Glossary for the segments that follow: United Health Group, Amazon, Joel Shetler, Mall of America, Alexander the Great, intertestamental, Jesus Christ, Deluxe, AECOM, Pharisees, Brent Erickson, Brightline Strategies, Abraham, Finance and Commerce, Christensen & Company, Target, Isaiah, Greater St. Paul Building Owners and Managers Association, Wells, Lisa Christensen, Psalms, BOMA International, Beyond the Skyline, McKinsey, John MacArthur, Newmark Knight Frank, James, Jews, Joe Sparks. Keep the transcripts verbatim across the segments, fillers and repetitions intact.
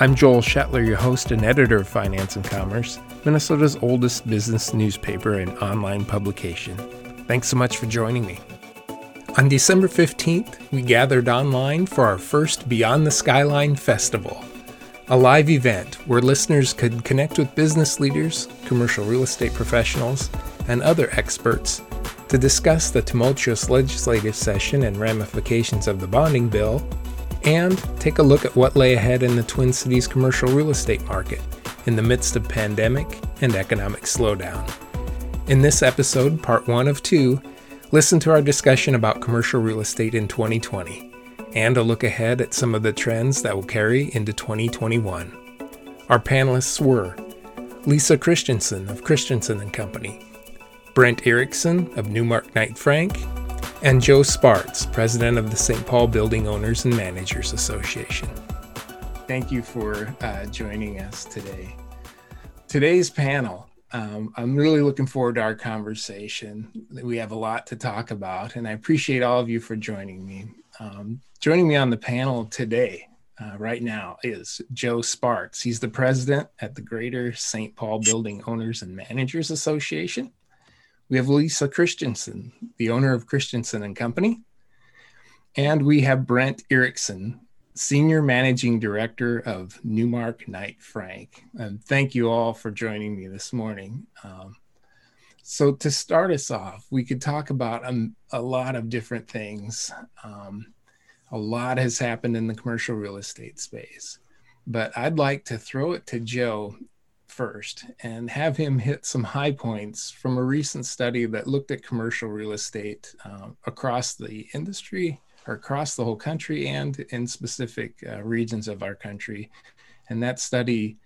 I'm Joel Shetler, your host and editor of Finance and Commerce, Minnesota's oldest business newspaper and online publication. Thanks so much for joining me. On December fifteenth, we gathered online for our first Beyond the Skyline Festival, a live event where listeners could connect with business leaders, commercial real estate professionals, and other experts to discuss the tumultuous legislative session and ramifications of the bonding bill, and take a look at what lay ahead in the Twin Cities commercial real estate market in the midst of pandemic and economic slowdown. In this episode, part one of two, listen to our discussion about commercial real estate in twenty twenty. And a look ahead at some of the trends that will carry into twenty twenty-one. Our panelists were Lisa Christensen of Christensen and Company, Brent Erickson of Newmark Knight Frank, and Joe Sparks, president of the Saint Paul Building Owners and Managers Association. Thank you for uh, joining us today. Today's panel, um, I'm really looking forward to our conversation. We have a lot to talk about, and I appreciate all of you for joining me. Um, joining me on the panel today, uh, right now, is Joe Sparks. He's the president at the Greater Saint Paul Building Owners and Managers Association. We have Lisa Christensen, the owner of Christensen and Company. And we have Brent Erickson, senior managing director of Newmark Knight Frank. And thank you all for joining me this morning. Um, So to start us off, we could talk about um, a lot of different things. Um, a lot has happened in the commercial real estate space, but I'd like to throw it to Joe first and have him hit some high points from a recent study that looked at commercial real estate um, across the industry or across the whole country and in specific uh, regions of our country. And that study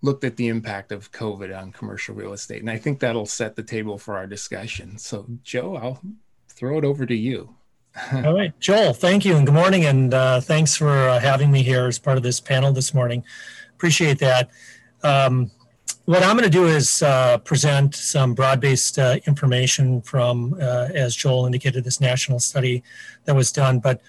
looked at the impact of COVID on commercial real estate. And I think that'll set the table for our discussion. So Joe, I'll throw it over to you. All right, Joel, thank you and good morning. And uh, thanks for uh, having me here as part of this panel this morning. Appreciate that. Um, what I'm gonna do is uh, present some broad-based uh, information from, uh, as Joel indicated, this national study that was done. But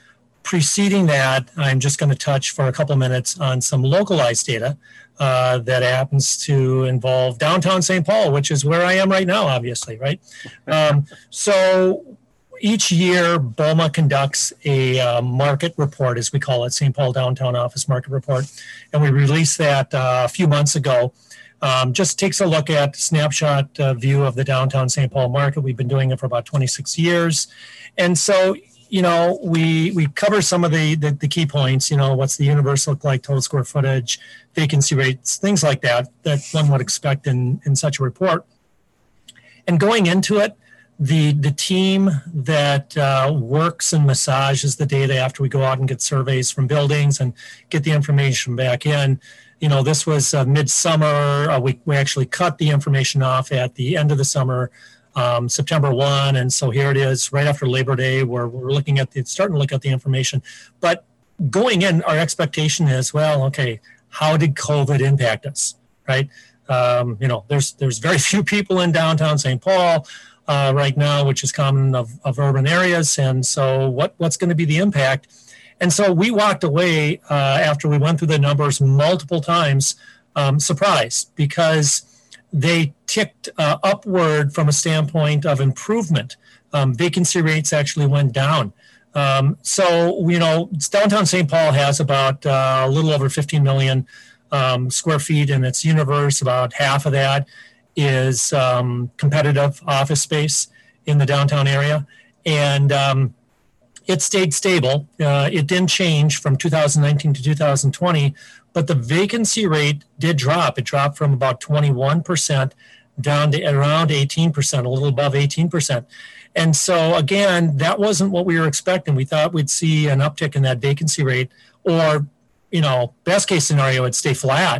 preceding that, I'm just gonna touch for a couple minutes on some localized data Uh, that happens to involve downtown Saint Paul, which is where I am right now, obviously, right? Um, so each year, BOMA conducts a uh, market report, as we call it, Saint Paul Downtown Office Market Report, and we released that uh, a few months ago. Um, just takes a look at snapshot uh, view of the downtown Saint Paul market. We've been doing it for about twenty-six years. And so, you know, we we cover some of the, the, the key points, you know, what's the universe look like, total square footage, vacancy rates, things like that, that one would expect in, in such a report. And going into it, the, the team that uh, works and massages the data after we go out and get surveys from buildings and get the information back in, you know, this was uh, midsummer. Uh, we, we actually cut the information off at the end of the summer, Um, September first, and so here it is, right after Labor Day, where we're looking at the, starting to look at the information. But going in, our expectation is, well, okay, how did COVID impact us, right? Um, you know, there's there's very few people in downtown Saint Paul uh, right now, which is common of, of urban areas, and so what what's going to be the impact? And so we walked away uh, after we went through the numbers multiple times, um, surprised, because they ticked uh, upward from a standpoint of improvement. Um, vacancy rates actually went down. Um, so, you know, downtown Saint Paul has about uh, a little over fifteen million um, square feet in its universe. About half of that is um, competitive office space in the downtown area. And um, it stayed stable. Uh, it didn't change from two thousand nineteen to two thousand twenty, but the vacancy rate did drop. It dropped from about twenty-one percent down to around eighteen percent, a little above eighteen percent. And so again, that wasn't what we were expecting. We thought we'd see an uptick in that vacancy rate, or, you know, best case scenario, it'd stay flat,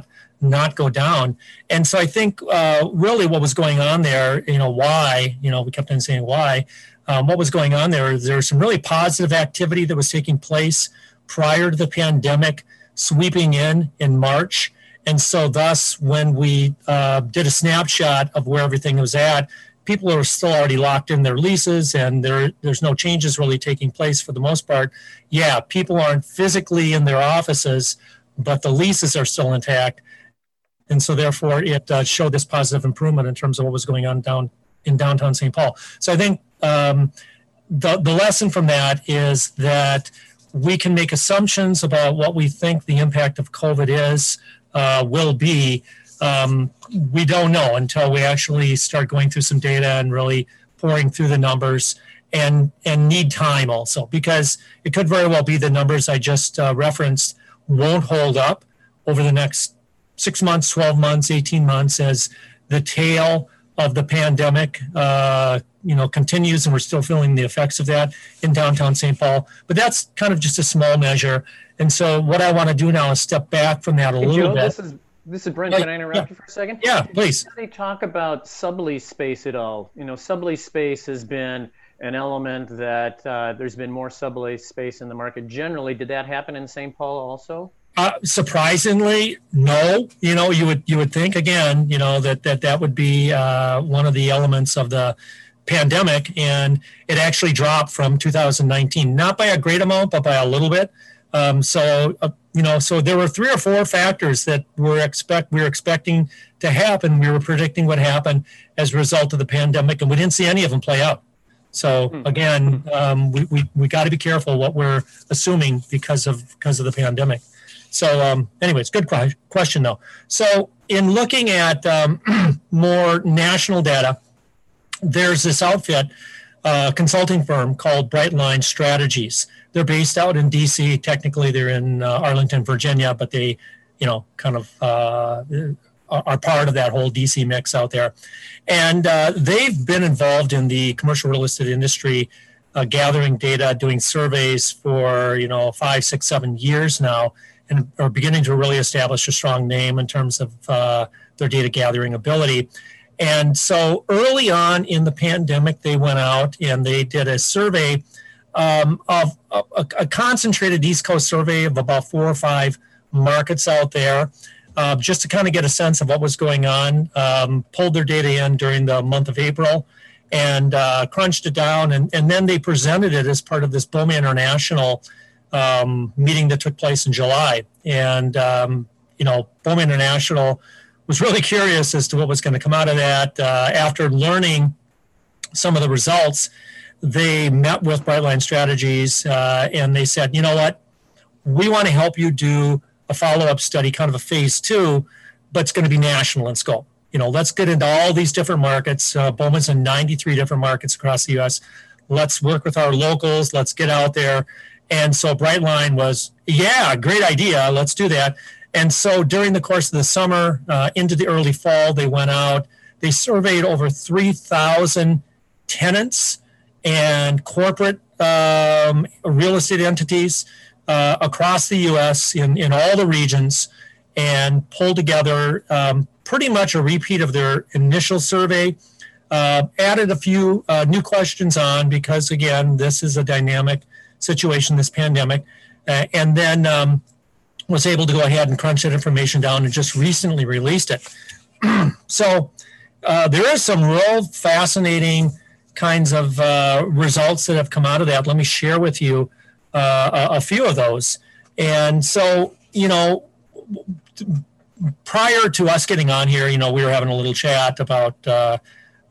not go down. And so I think uh, really what was going on there, you know, why, you know, we kept on saying why, um, what was going on there, there was some really positive activity that was taking place prior to the pandemic sweeping in in March. And so thus, when we uh, did a snapshot of where everything was at, people are still already locked in their leases and there, there's no changes really taking place for the most part. Yeah, people aren't physically in their offices, but the leases are still intact. And so therefore, it uh, showed this positive improvement in terms of what was going on down in downtown Saint Paul. So I think um, the, the lesson from that is that we can make assumptions about what we think the impact of COVID is, uh, will be. Um, we don't know until we actually start going through some data and really pouring through the numbers, and and need time also, because it could very well be the numbers I just uh, referenced won't hold up over the next six months, twelve months, eighteen months as the tail of the pandemic, uh, you know, continues and we're still feeling the effects of that in downtown Saint Paul. But that's kind of just a small measure. And so what I want to do now is step back from that a hey, little Joe, bit. This is- This is Brent. Can I interrupt yeah. you for a second? Yeah, please. Did they talk about sublease space at all? You know, sublease space has been an element that uh, there's been more sublease space in the market generally. Did that happen in Saint Paul also? Uh, surprisingly, no. You know, you would you would think again, you know, that that, that would be uh, one of the elements of the pandemic, and it actually dropped from two thousand nineteen, not by a great amount, but by a little bit. Um, so, uh, you know, so there were three or four factors that were expect we were expecting to happen. We were predicting what happened as a result of the pandemic, and we didn't see any of them play out. So mm-hmm. again, um, we we, we got to be careful what we're assuming because of because of the pandemic. So, um, anyways, good qu- question though. So, in looking at um, more national data, there's this outfit. Uh, consulting firm called Brightline Strategies. They're based out in D C. Technically, they're in uh, Arlington, Virginia, but they, you know, kind of uh, are part of that whole D C mix out there. And uh, they've been involved in the commercial real estate industry, uh, gathering data, doing surveys for, you know, five, six, seven years now, and are beginning to really establish a strong name in terms of uh, their data gathering ability. And so early on in the pandemic, they went out and they did a survey um, of a, a concentrated East Coast survey of about four or five markets out there, uh, just to kind of get a sense of what was going on, um, pulled their data in during the month of April and uh, crunched it down. And, and then they presented it as part of this BOMA International um, meeting that took place in July. And, um, you know, BOMA International was really curious as to what was going to come out of that. Uh, after learning some of the results, they met with Brightline Strategies uh, and they said, you know what, we want to help you do a follow-up study, kind of a phase two, but it's going to be national in scope. You know, let's get into all these different markets. Uh, BOMA's in ninety-three different markets across the U S. Let's work with our locals. Let's get out there. And so Brightline was, yeah, great idea. Let's do that. And so during the course of the summer, uh, into the early fall, they went out, they surveyed over three thousand tenants and corporate um, real estate entities uh, across the U S in, in all the regions, and pulled together um, pretty much a repeat of their initial survey, uh, added a few uh, new questions on because, again, this is a dynamic situation, this pandemic, uh, and then um, was able to go ahead and crunch that information down and just recently released it. So uh, there is some real fascinating kinds of uh, results that have come out of that. Let me share with you uh, a, a few of those. And so, you know, prior to us getting on here, you know, we were having a little chat about uh,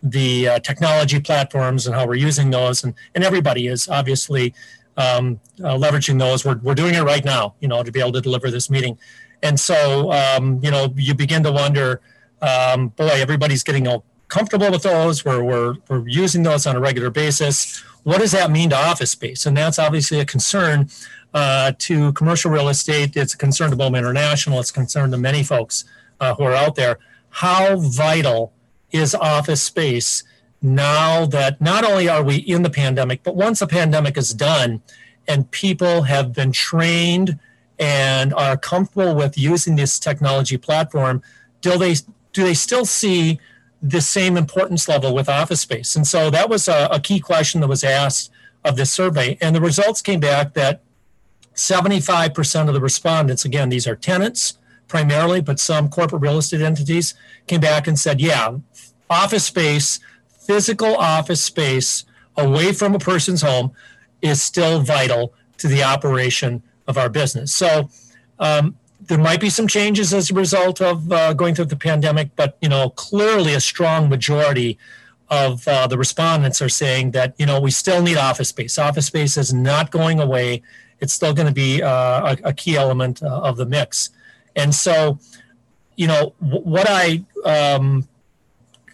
the uh, technology platforms and how we're using those. And, and everybody is obviously Um, uh, leveraging those. We're we're doing it right now, you know, to be able to deliver this meeting. And so, um, you know, you begin to wonder, um, boy, everybody's getting all comfortable with those. We're, we're, we're using those on a regular basis. What does that mean to office space? And that's obviously a concern uh, to commercial real estate. It's a concern to BOMA International. It's a concern to many folks uh, who are out there. How vital is office space now that not only are we in the pandemic, but once the pandemic is done and people have been trained and are comfortable with using this technology platform, do they do they still see the same importance level with office space? And so that was a, a key question that was asked of this survey. And the results came back that seventy-five percent of the respondents, again, these are tenants primarily, but some corporate real estate entities, came back and said, yeah, office space, physical office space away from a person's home is still vital to the operation of our business. So um, there might be some changes as a result of uh, going through the pandemic, but, you know, clearly a strong majority of uh, the respondents are saying that, you know, we still need office space. Office space is not going away. It's still going to be uh, a, a key element uh, of the mix. And so, you know, w- what I um,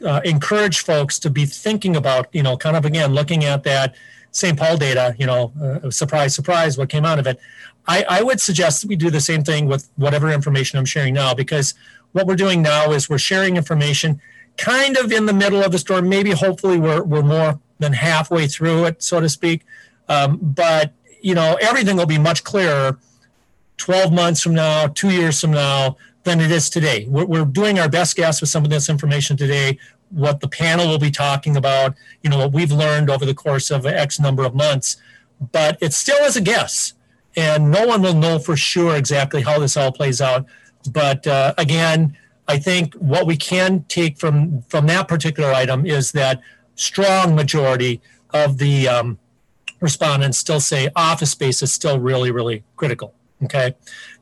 uh, encourage folks to be thinking about, you know, kind of, again, looking at that Saint Paul data, you know, uh, surprise, surprise, what came out of it. I, I would suggest that we do the same thing with whatever information I'm sharing now, because what we're doing now is we're sharing information kind of in the middle of the storm. Maybe hopefully we're, we're more than halfway through it, so to speak. Um, but, you know, everything will be much clearer twelve months from now, two years from now, than it is today. We're, we're doing our best guess with some of this information today, what the panel will be talking about, you know, what we've learned over the course of X number of months. But it still is a guess, and no one will know for sure exactly how this all plays out. But uh, again, I think what we can take from, from that particular item is that strong majority of the um, respondents still say office space is still really, really critical. Okay.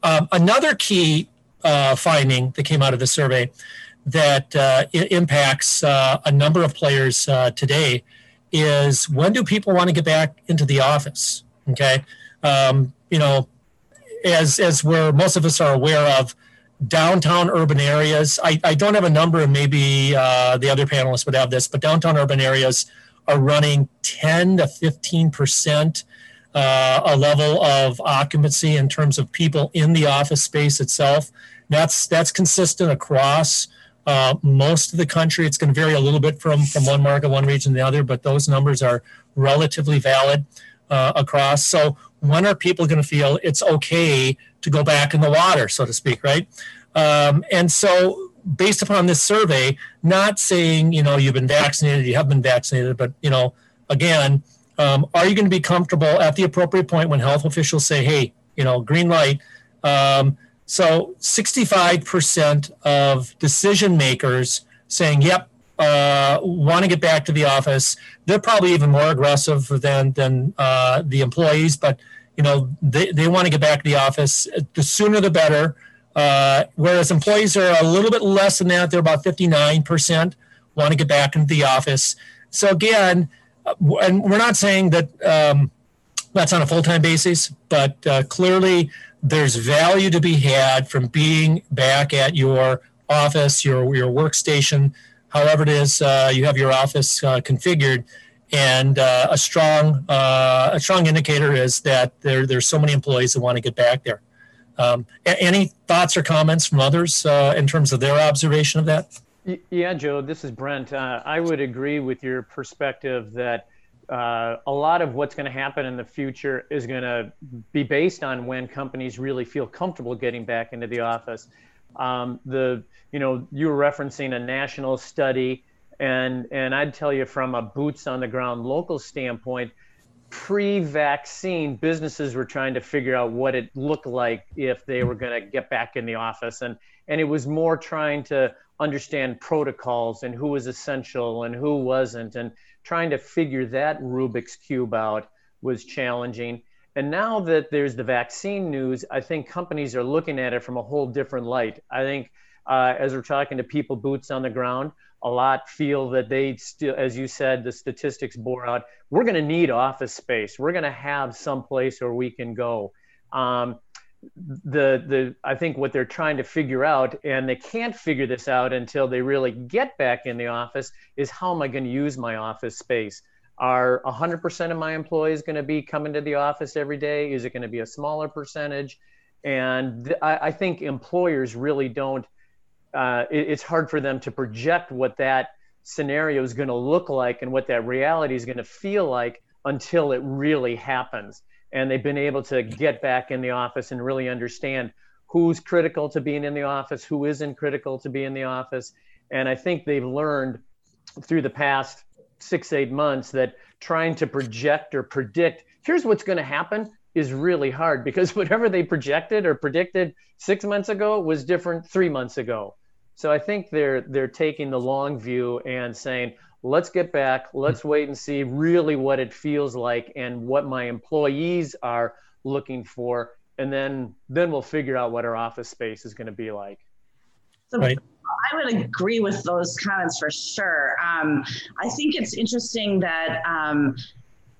Um, another key uh, finding that came out of the survey that uh, it impacts uh, a number of players uh, today is, when do people want to get back into the office? Okay. Um, you know, as, as we're, most of us are aware of, downtown urban areas, I, I don't have a number, and maybe uh, the other panelists would have this, but downtown urban areas are running ten to fifteen percent Uh, a level of occupancy in terms of people in the office space itself. That's that's consistent across uh, most of the country. It's going to vary a little bit from, from one market, one region to the other, but those numbers are relatively valid uh, across. So when are people going to feel it's okay to go back in the water, so to speak, right? Um, and so based upon this survey, not saying, you know, you've been vaccinated, you haven't been vaccinated, but, you know, again, Um, are you going to be comfortable at the appropriate point when health officials say, hey, you know, green light? Um, so sixty-five percent of decision makers saying, yep, uh, want to get back to the office. They're probably even more aggressive than, than uh, the employees, but, you know, they, they want to get back to the office. The sooner the better, uh, whereas employees are a little bit less than that. They're about fifty-nine percent want to get back into the office. So again, and we're not saying that um, that's on a full-time basis, but uh, clearly there's value to be had from being back at your office, your your workstation, however it is uh, you have your office uh, configured. And uh, a strong uh, a strong indicator is that there there's so many employees that want to get back there. Um, any thoughts or comments from others uh, in terms of their observation of that? Yeah, Joe, this is Brent. Uh, I would agree with your perspective that uh, a lot of what's going to happen in the future is going to be based on when companies really feel comfortable getting back into the office. Um, the, you know, you were referencing a national study, and and I'd tell you from a boots on the ground local standpoint, pre-vaccine businesses were trying to figure out what it looked like if they were going to get back in the office, and and it was more trying to understand protocols and who was essential and who wasn't, and trying to figure that Rubik's Cube out was challenging. And now that there's the vaccine news, I think companies are looking at it from a whole different light. I think uh, as we're talking to people boots on the ground, a lot feel that they still, as you said, the statistics bore out, we're gonna need office space. We're gonna have some place where we can go. Um, The the I think what they're trying to figure out, and they can't figure this out until they really get back in the office, is how am I going to use my office space? Are one hundred percent of my employees going to be coming to the office every day? Is it going to be a smaller percentage? And th- I, I think employers really don't, uh, it, it's hard for them to project what that scenario is going to look like and what that reality is going to feel like until it really happens. and they've been able to get back in the office and really understand who's critical to being in the office, who isn't critical to being in the office. And I think they've learned through the past six, eight months that trying to project or predict, here's what's going to happen, is really hard, because whatever they projected or predicted six months ago was different three months ago. So I think they're they're taking the long view and saying, let's get back, let's wait and see really what it feels like and what my employees are looking for. And then then we'll figure out what our office space is going to be like. So right. I would agree with those comments for sure. Um, I think it's interesting that um,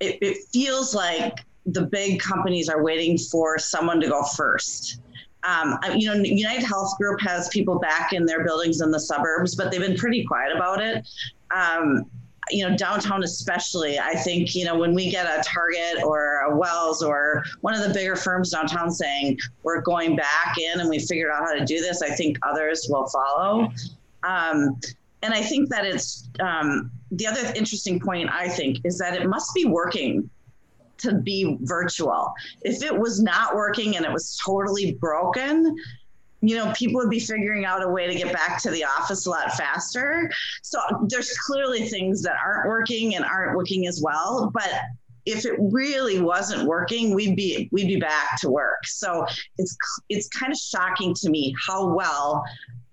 it, it feels like the big companies are waiting for someone to go first. Um, you know, United Health Group has people back in their buildings in the suburbs, but they've been pretty quiet about it. Um, you know, downtown especially, I think, you know, when we get a Target or a Wells or one of the bigger firms downtown saying we're going back in and we figured out how to do this, I think others will follow. Um, and I think that it's, um, the other interesting point, I think, is that it must be working to be virtual. If it was not working and it was totally broken, you know, people would be figuring out a way to get back to the office a lot faster. So there's clearly things that aren't working and aren't working as well, but if it really wasn't working, we'd be we'd be back to work. So it's it's kind of shocking to me how well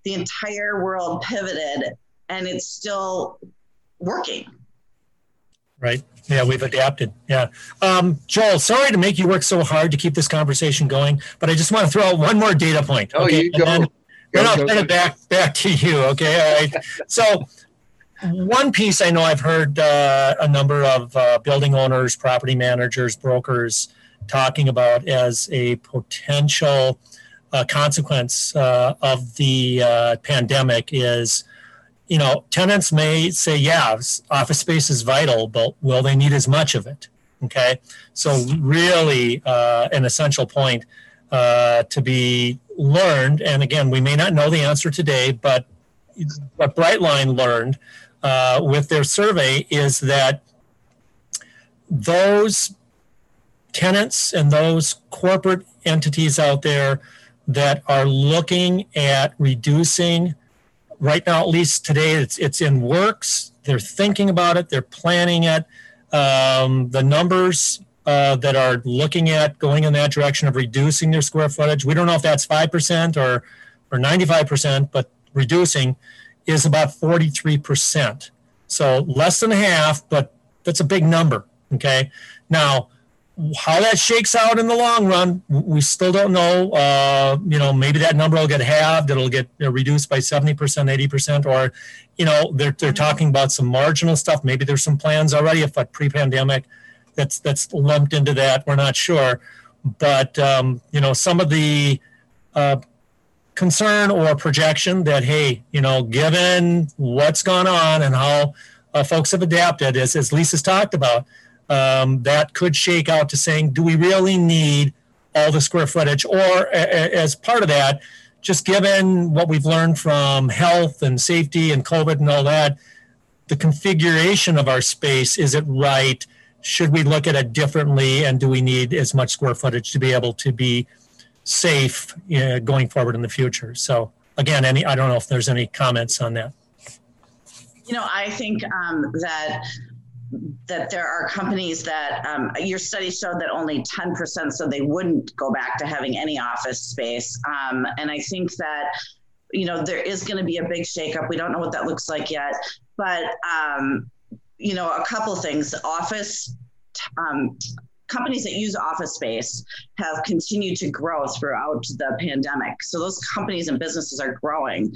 the entire world pivoted and it's still working. Right. Yeah, we've adapted. Yeah. Um, Joel, sorry to make you work so hard to keep this conversation going, but I just want to throw out one more data point. Oh, okay? You go. And then, go, then I'll go, send go. it back, back to you. Okay. All right. So one piece I know I've heard uh, a number of uh, building owners, property managers, brokers talking about as a potential uh, consequence uh, of the uh, pandemic is, you know, tenants may say, yeah, office space is vital, but will they need as much of it? Okay. So really uh, an essential point uh, to be learned. And again, we may not know the answer today, but what Brightline learned uh, with their survey is that those tenants and those corporate entities out there that are looking at reducing, right now, at least today, it's it's in works. They're thinking about it. They're planning it. Um, the numbers uh, that are looking at going in that direction of reducing their square footage, we don't know if that's five percent or, or ninety-five percent, but reducing is about forty-three percent. So less than half, but that's a big number, okay? Now, how that shakes out in the long run, we still don't know. Uh, you know, maybe that number will get halved. It'll get reduced by seventy percent, eighty percent, or, you know, they're they're talking about some marginal stuff. Maybe there's some plans already, if like pre-pandemic, that's that's lumped into that. We're not sure. But, um, you know, some of the uh, concern or projection that, hey, you know, given what's gone on and how uh, folks have adapted, as, as Lisa's talked about, Um, that could shake out to saying, do we really need all the square footage? Or a, a, as part of that, just given what we've learned from health and safety and COVID and all that, the configuration of our space, is it right? Should we look at it differently? And do we need as much square footage to be able to be safe, you know, going forward in the future? So again, any I don't know if there's any comments on that. You know, I think um, that... that there are companies that um, your study showed that only ten percent said they wouldn't go back to having any office space. Um, and I think that, you know, there is going to be a big shakeup. We don't know what that looks like yet, but, um, you know, a couple things. Office um, companies that use office space have continued to grow throughout the pandemic. So those companies and businesses are growing,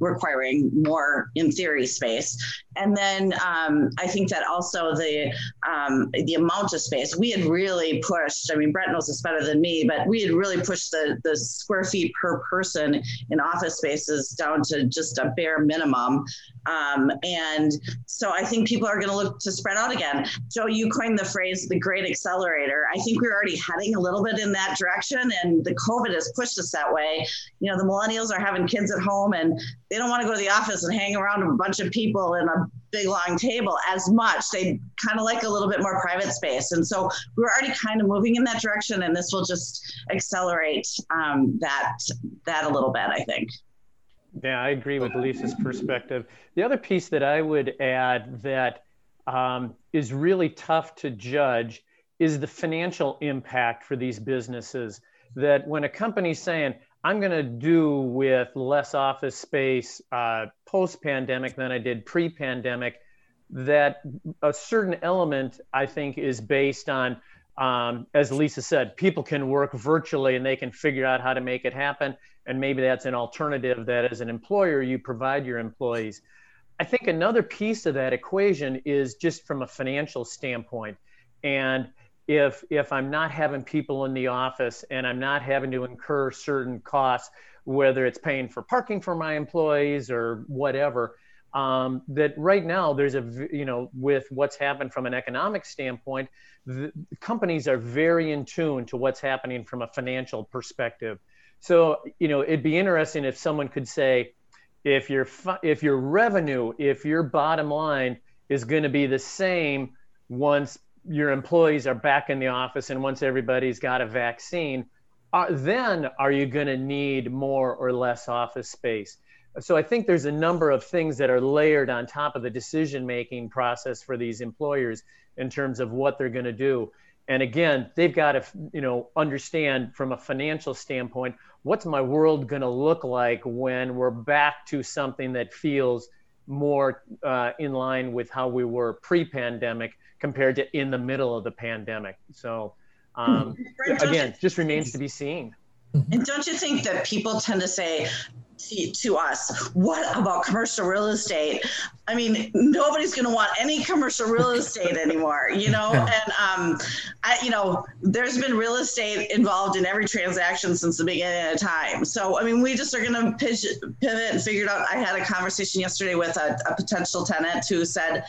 requiring more, in theory, space. And then um, I think that also the um, the amount of space, we had really pushed, I mean, Brent knows this better than me, but we had really pushed the, the square feet per person in office spaces down to just a bare minimum. Um, and so I think people are gonna look to spread out again. Joe, you coined the phrase, the great accelerator. I think we're already heading a little bit in that direction, and the COVID has pushed us that way. You know, the millennials are having kids at home and they don't want to go to the office and hang around with a bunch of people in a big long table as much. They kind of like a little bit more private space. And so we were already kind of moving in that direction, and this will just accelerate um, that, that a little bit, I think. Yeah, I agree with Lisa's perspective. The other piece that I would add that um, is really tough to judge is the financial impact for these businesses. That when a company's saying, I'm going to do with less office space uh, post-pandemic than I did pre-pandemic, that a certain element, I think, is based on, um, as Lisa said, people can work virtually and they can figure out how to make it happen. And maybe that's an alternative that as an employer, you provide your employees. I think another piece of that equation is just from a financial standpoint. And if if I'm not having people in the office and I'm not having to incur certain costs, whether it's paying for parking for my employees or whatever, um, that right now there's a, you know, with what's happened from an economic standpoint, the companies are very in tune to what's happening from a financial perspective. So, you know, it'd be interesting if someone could say, if your if your revenue, if your bottom line is going to be the same once your employees are back in the office and once everybody's got a vaccine, uh, then are you going to need more or less office space? So I think there's a number of things that are layered on top of the decision-making process for these employers in terms of what they're going to do. And again, they've got to, you know, understand from a financial standpoint, what's my world going to look like when we're back to something that feels more uh, in line with how we were pre-pandemic compared to in the middle of the pandemic. So um, again, just remains to be seen. And don't you think that people tend to say, To, to us, what about commercial real estate? I mean, nobody's going to want any commercial real estate anymore, you know? And, um, I, you know, there's been real estate involved in every transaction since the beginning of time. So, I mean, we just are going to pivot and figure it out. I had a conversation yesterday with a, a potential tenant who said,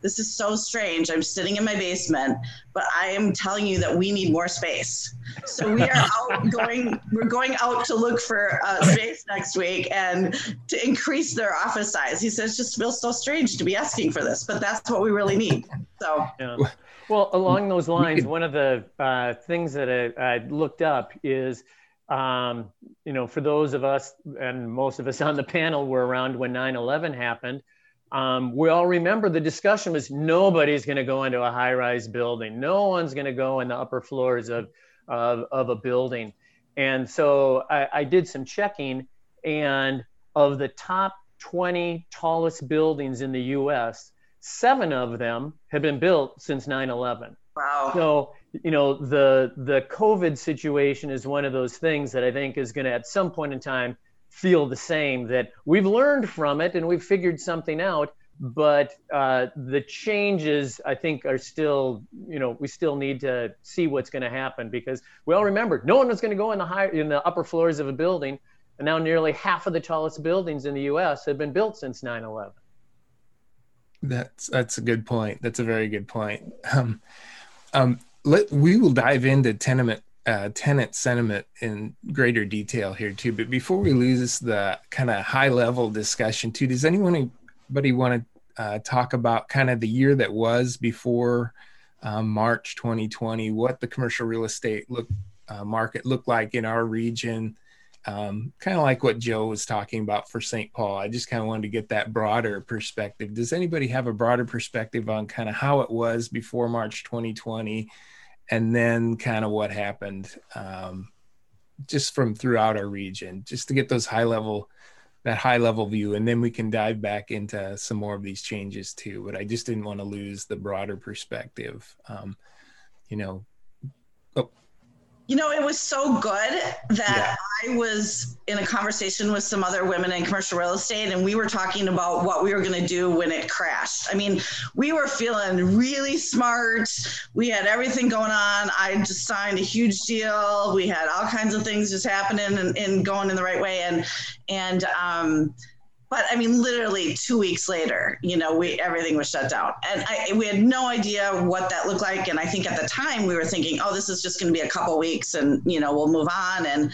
this is so strange. I'm sitting in my basement, but I am telling you that we need more space. So we are out going, we're going out to look for uh, space next week and to increase their office size. He says, it just feels so strange to be asking for this, but that's what we really need. So, yeah. Well, along those lines, one of the uh, things that I, I looked up is, um, you know, for those of us, and most of us on the panel were around when nine eleven happened. Um, we all remember the discussion was nobody's going to go into a high-rise building. No one's going to go in the upper floors of, of, of a building. And so I, I did some checking, and of the top twenty tallest buildings in the U S, seven of them have been built since nine eleven. Wow. So, you know, the, the COVID situation is one of those things that I think is going to, at some point in time, feel the same, that we've learned from it and we've figured something out, but uh, the changes, I think, are still, you know, we still need to see what's going to happen, because we all remember no one was going to go in the high, in the upper floors of a building, and now nearly half of the tallest buildings in the U S have been built since nine eleven. That's that's a good point. That's a very good point. Um, um, let we will dive into tenement. Uh, tenant sentiment in greater detail here too. But before we lose the kind of high level discussion too, does anyone, anybody want to uh, talk about kind of the year that was before um, March twenty twenty, what the commercial real estate look, uh, market looked like in our region? Um, kind of like what Joe was talking about for Saint Paul. I just kind of wanted to get that broader perspective. Does anybody have a broader perspective on kind of how it was before March twenty twenty? And then kind of what happened um, just from throughout our region, just to get those high level, that high level view. And then we can dive back into some more of these changes too. But I just didn't want to lose the broader perspective, um, you know. Oh. You know, it was so good that yeah. I was in a conversation with some other women in commercial real estate, and we were talking about what we were going to do when it crashed. I mean, we were feeling really smart. We had everything going on. I just signed a huge deal. We had all kinds of things just happening and, and going in the right way. And, and, um, but I mean, literally two weeks later, you know, we everything was shut down, and I, we had no idea what that looked like. And I think at the time we were thinking, oh, this is just going to be a couple weeks, and you know, we'll move on. And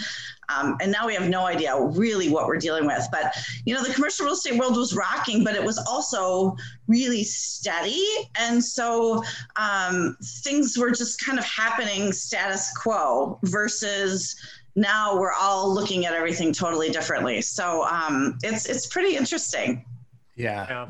Um, and now we have no idea really what we're dealing with. But, you know, the commercial real estate world was rocking, but it was also really steady. And so um, things were just kind of happening status quo versus now we're all looking at everything totally differently. So um, it's it's pretty interesting. Yeah. yeah.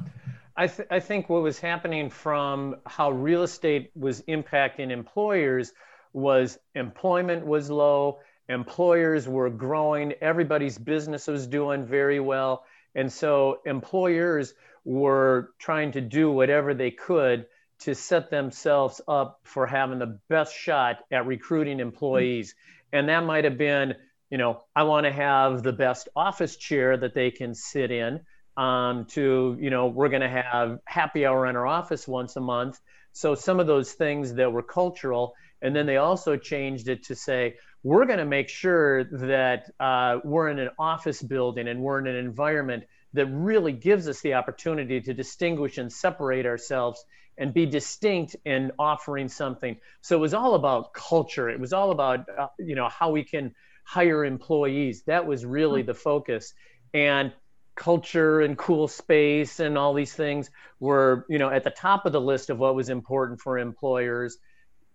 I, th- I think what was happening from how real estate was impacting employers was employment was low, employers were growing, everybody's business was doing very well. And so employers were trying to do whatever they could to set themselves up for having the best shot at recruiting employees. Mm-hmm. And that might have been, you know, I want to have the best office chair that they can sit in. Um, to, you know, we're going to have happy hour in our office once a month. So some of those things that were cultural, and then they also changed it to say, we're going to make sure that uh, we're in an office building and we're in an environment that really gives us the opportunity to distinguish and separate ourselves and be distinct in offering something. So it was all about culture. It was all about, uh, you know, how we can hire employees. That was really the focus. And culture and cool space and all these things were, you know, at the top of the list of what was important for employers.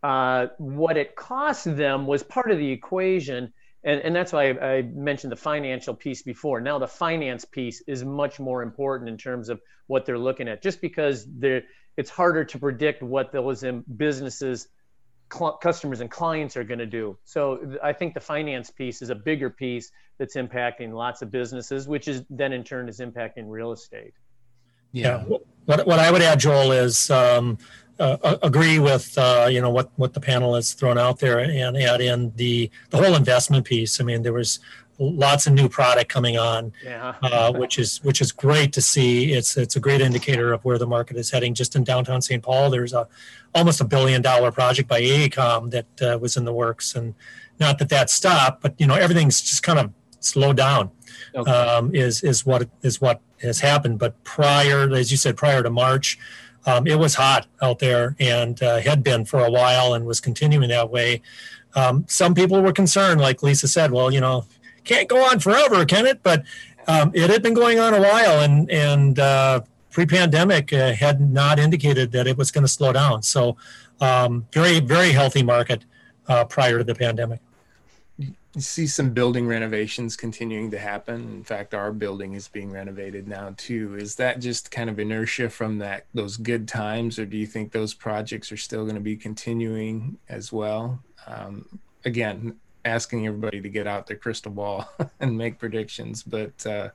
Uh, what it cost them was part of the equation. And, and that's why I, I mentioned the financial piece before. Now the finance piece is much more important in terms of what they're looking at, just because they're, it's harder to predict what those businesses, cl- customers and clients are going to do. So I think the finance piece is a bigger piece that's impacting lots of businesses, which is then in turn is impacting real estate. Yeah. yeah. What what I would add, Joel, is um, uh, agree with uh, you know what, what the panel has thrown out there, and add in the the whole investment piece. I mean, there was lots of new product coming on, yeah. uh, which is which is great to see. It's it's a great indicator of where the market is heading. Just in downtown Saint Paul, there's a almost a billion dollar project by AECOM that uh, was in the works, and not that that stopped, but you know everything's just kind of slowed down. Okay. Um, is is what is what has happened. But prior, as you said, prior to March, um, it was hot out there and uh, had been for a while and was continuing that way. Um, some people were concerned, like Lisa said, well, you know, can't go on forever, can it? But um, it had been going on a while, and and uh, pre-pandemic uh, had not indicated that it was going to slow down. So um, very, very healthy market uh, prior to the pandemic. You see some building renovations continuing to happen. In fact, our building is being renovated now too. Is that just kind of inertia from that those good times, or do you think those projects are still going to be continuing as well? Um, again, asking everybody to get out their crystal ball and make predictions, but uh,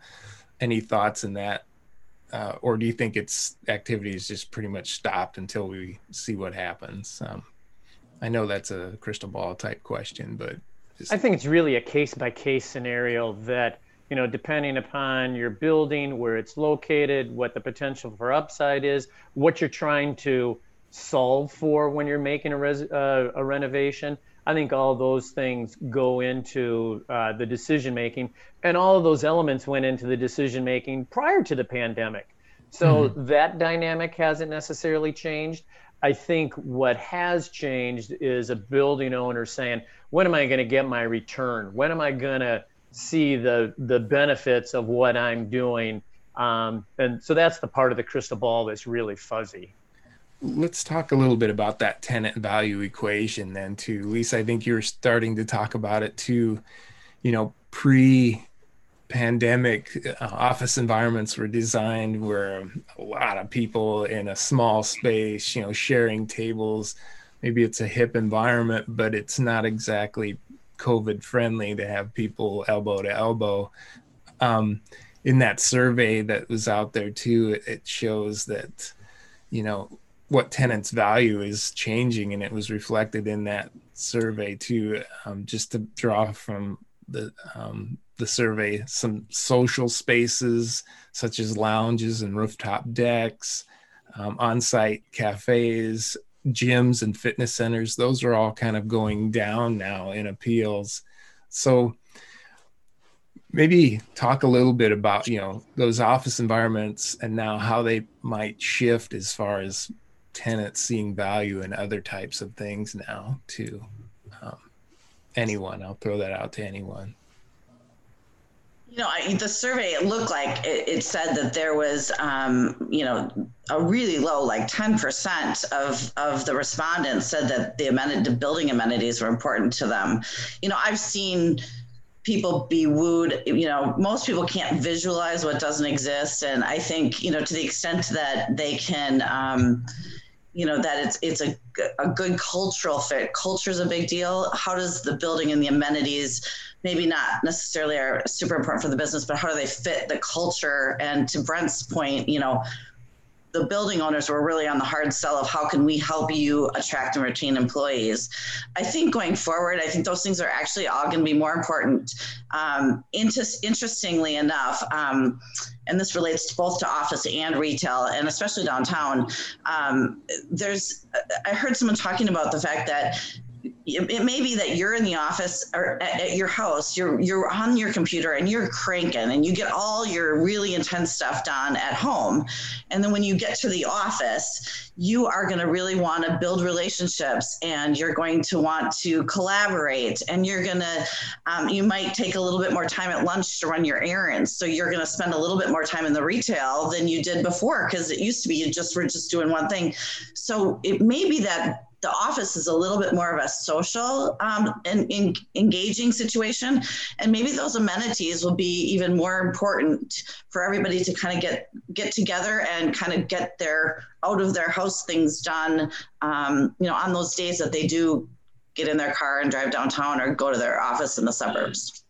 any thoughts in that? Uh, or do you think its activity is just pretty much stopped until we see what happens? Um, I know that's a crystal ball type question, but I think it's really a case-by-case scenario that, you know, depending upon your building, where it's located, what the potential for upside is, what you're trying to solve for when you're making a, res- uh, a renovation, I think all those things go into uh, the decision-making. And all of those elements went into the decision-making prior to the pandemic. So mm-hmm. that dynamic hasn't necessarily changed. I think what has changed is a building owner saying, when am I going to get my return? When am I going to see the the benefits of what I'm doing? Um, and so that's the part of the crystal ball that's really fuzzy. Let's talk a little bit about that tenant value equation then too. Lisa, I think you were starting to talk about it too. You know, pre pandemic uh, office environments were designed where a lot of people in a small space, you know, sharing tables. Maybe it's a hip environment, but it's not exactly COVID friendly to have people elbow to elbow. Um, in that survey that was out there too, it shows that, you know, what tenants value is changing, and it was reflected in that survey too. Um, just to draw from the um, the survey, some social spaces such as lounges and rooftop decks, um, on-site cafes, gyms and fitness centers, those are all kind of going down now in appeals. So maybe talk a little bit about, you know, those office environments and now how they might shift as far as tenants seeing value in other types of things now too. Um, anyone, I'll throw that out to anyone. You know, I, the survey, it looked like it, it said that there was, um, you know, a really low, like ten percent of, of the respondents said that the, amenity, the building amenities were important to them. You know, I've seen people be wooed. You know, most people can't visualize what doesn't exist. And I think, you know, to the extent that they can, um, you know, that it's it's a, a good cultural fit. Culture's a big deal. How does the building and the amenities, maybe not necessarily are super important for the business, but how do they fit the culture? And to Brent's point, you know, the building owners were really on the hard sell of how can we help you attract and retain employees. I think going forward, I think those things are actually all going to be more important. Um, inter- interestingly enough, um, and this relates both to office and retail, and especially downtown, um, there's, I heard someone talking about the fact that it may be that you're in the office or at your house, you're you're on your computer and you're cranking and you get all your really intense stuff done at home. And then when you get to the office, you are going to really want to build relationships and you're going to want to collaborate and you're going to, um, you might take a little bit more time at lunch to run your errands. So you're going to spend a little bit more time in the retail than you did before, because it used to be you just were just doing one thing. So it may be that the office is a little bit more of a social um, and, and engaging situation. And maybe those amenities will be even more important for everybody to kind of get, get together and kind of get their out of their house things done, um, you know, on those days that they do get in their car and drive downtown or go to their office in the suburbs.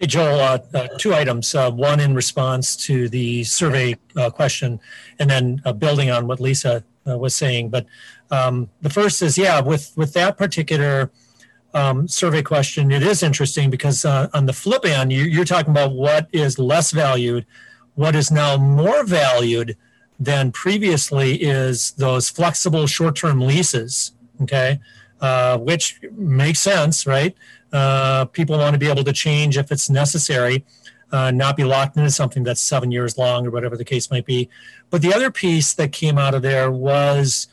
Hey, Joel, uh, uh, two items, uh, one in response to the survey uh, question, and then uh, building on what Lisa uh, was saying. But Um, the first is, yeah, with, with that particular um, survey question, it is interesting because uh, on the flip end, you, you're talking about what is less valued. What is now more valued than previously is those flexible short-term leases, okay, uh, which makes sense, right? Uh, people want to be able to change if it's necessary, uh, not be locked into something that's seven years long or whatever the case might be. But the other piece that came out of there was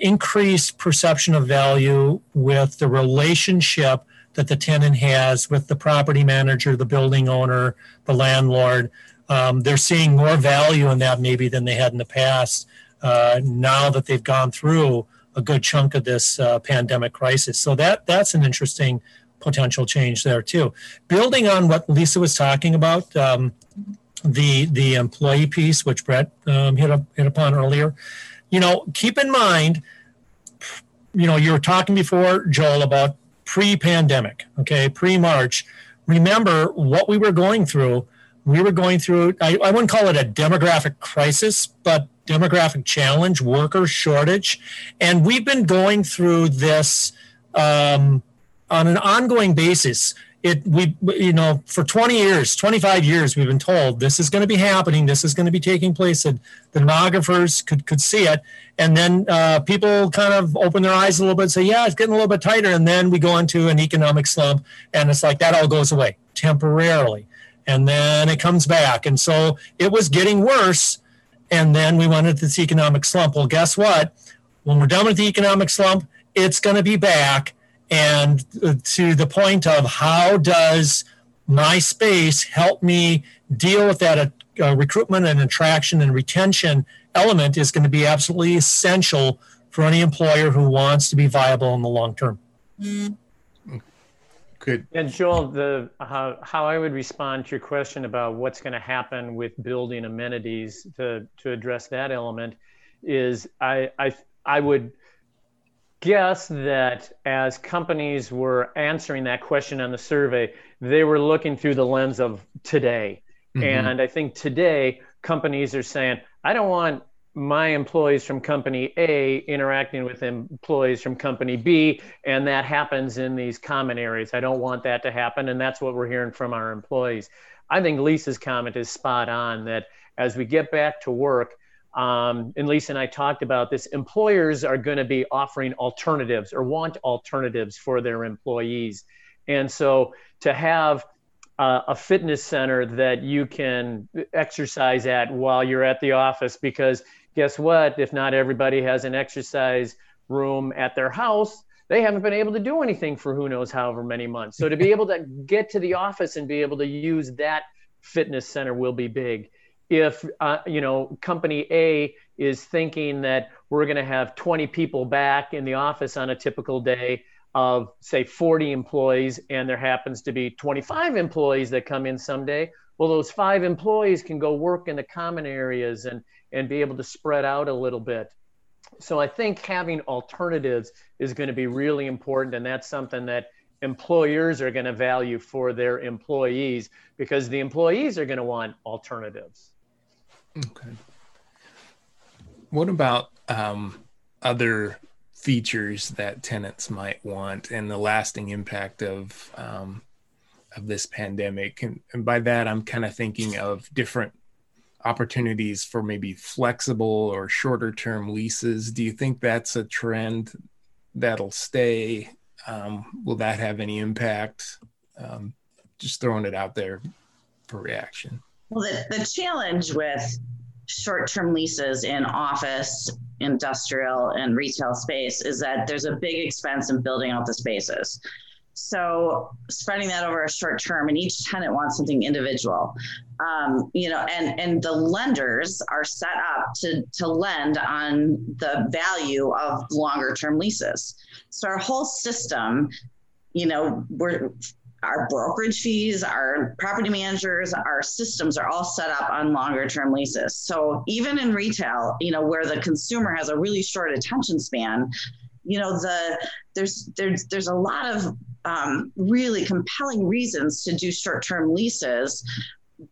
increased perception of value with the relationship that the tenant has with the property manager, the building owner, the landlord. Um, they're seeing more value in that maybe than they had in the past, uh, now that they've gone through a good chunk of this uh, pandemic crisis. So that that's an interesting potential change there too. Building on what Lisa was talking about, um, the the employee piece, which Brett um, hit, up, hit upon earlier. You know, keep in mind, you know, you were talking before, Joel, about pre-pandemic, okay, pre-March. Remember what we were going through. We were going through, I, I wouldn't call it a demographic crisis, but demographic challenge, worker shortage. And we've been going through this um, on an ongoing basis. It we you know for twenty years, twenty-five years we've been told this is going to be happening, this is going to be taking place, and the demographers could could see it, and then uh, people kind of open their eyes a little bit and say, yeah, it's getting a little bit tighter, and then we go into an economic slump, and it's like that all goes away temporarily, and then it comes back, and so it was getting worse, and then we went into this economic slump. Well, guess what? When we're done with the economic slump, it's going to be back. And to the point of how does my space help me deal with that uh, recruitment and attraction and retention element is going to be absolutely essential for any employer who wants to be viable in the long term. Good. And Joel, the, how, how I would respond to your question about what's going to happen with building amenities to, to address that element is I, I, I would guess that as companies were answering that question on the survey, they were looking through the lens of today. Mm-hmm. And I think today companies are saying, I don't want my employees from company A interacting with employees from company B, and that happens in these common areas. I don't want that to happen, and that's what we're hearing from our employees. I think Lisa's comment is spot on, that as we get back to work, Um, and Lisa and I talked about this, employers are going to be offering alternatives or want alternatives for their employees. And so to have uh, a fitness center that you can exercise at while you're at the office, because guess what? If not everybody has an exercise room at their house, they haven't been able to do anything for who knows however many months. So to be able to get to the office and be able to use that fitness center will be big. If, uh, you know, company A is thinking that we're going to have twenty people back in the office on a typical day of, say, forty employees, and there happens to be twenty-five employees that come in someday, well, those five employees can go work in the common areas and, and be able to spread out a little bit. So I think having alternatives is going to be really important, and that's something that employers are going to value for their employees, because the employees are going to want alternatives. Okay. What about um, other features that tenants might want and the lasting impact of um, of this pandemic? And, and by that, I'm kind of thinking of different opportunities for maybe flexible or shorter term leases. Do you think that's a trend that'll stay? Um, will that have any impact? Um, just throwing it out there for reaction. Well, the, the challenge with short-term leases in office, industrial, and retail space is that there's a big expense in building out the spaces. So spreading that over a short term, and each tenant wants something individual, um, you know, and, and the lenders are set up to, to lend on the value of longer term leases. So our whole system, you know, we're, our brokerage fees, our property managers, our systems are all set up on longer term leases. So even in retail, you know, where the consumer has a really short attention span, you know, the there's there's there's a lot of um, really compelling reasons to do short-term leases,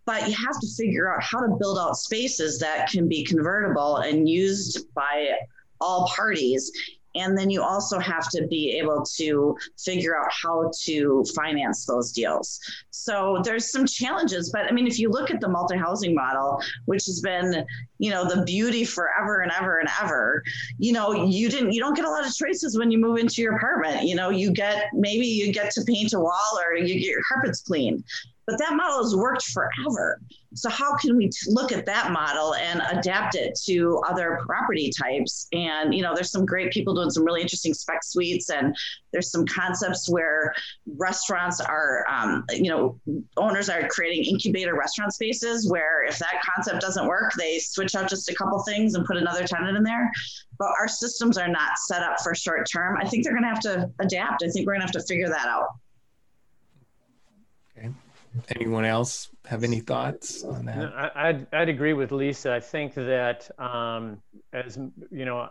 but you have to figure out how to build out spaces that can be convertible and used by all parties. And then you also have to be able to figure out how to finance those deals. So there's some challenges, but I mean, if you look at the multi-housing model, which has been, you know, the beauty forever and ever and ever, you know, you didn't, you don't get a lot of choices when you move into your apartment. You know, you get, maybe you get to paint a wall or you get your carpets cleaned, but that model has worked forever. So how can we t- look at that model and adapt it to other property types? And, you know, there's some great people doing some really interesting spec suites, and there's some concepts where restaurants are, um, you know, owners are creating incubator restaurant spaces where if that concept doesn't work, they switch out just a couple things and put another tenant in there. But our systems are not set up for short term. I think they're going to have to adapt. I think we're going to have to figure that out. Okay. Anyone else have any thoughts on that? No, I, I'd, I'd agree with Lisa. I think that, um, as you know,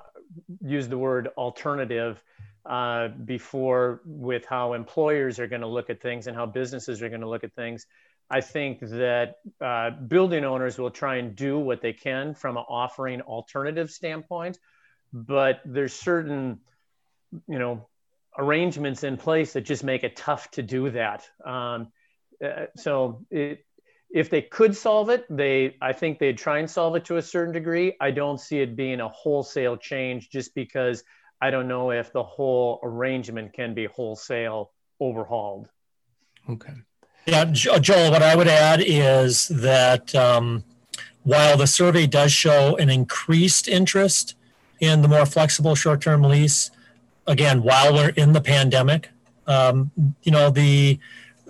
use the word alternative uh, before with how employers are going to look at things and how businesses are going to look at things. I think that uh, building owners will try and do what they can from an offering alternative standpoint, but there's certain, you know, arrangements in place that just make it tough to do that. Um, Uh, so it, if they could solve it, they I think they'd try and solve it to a certain degree. I don't see it being a wholesale change, just because I don't know if the whole arrangement can be wholesale overhauled. Okay. Yeah, Joel, what I would add is that um, while the survey does show an increased interest in the more flexible short-term lease, again, while we're in the pandemic, um, you know, the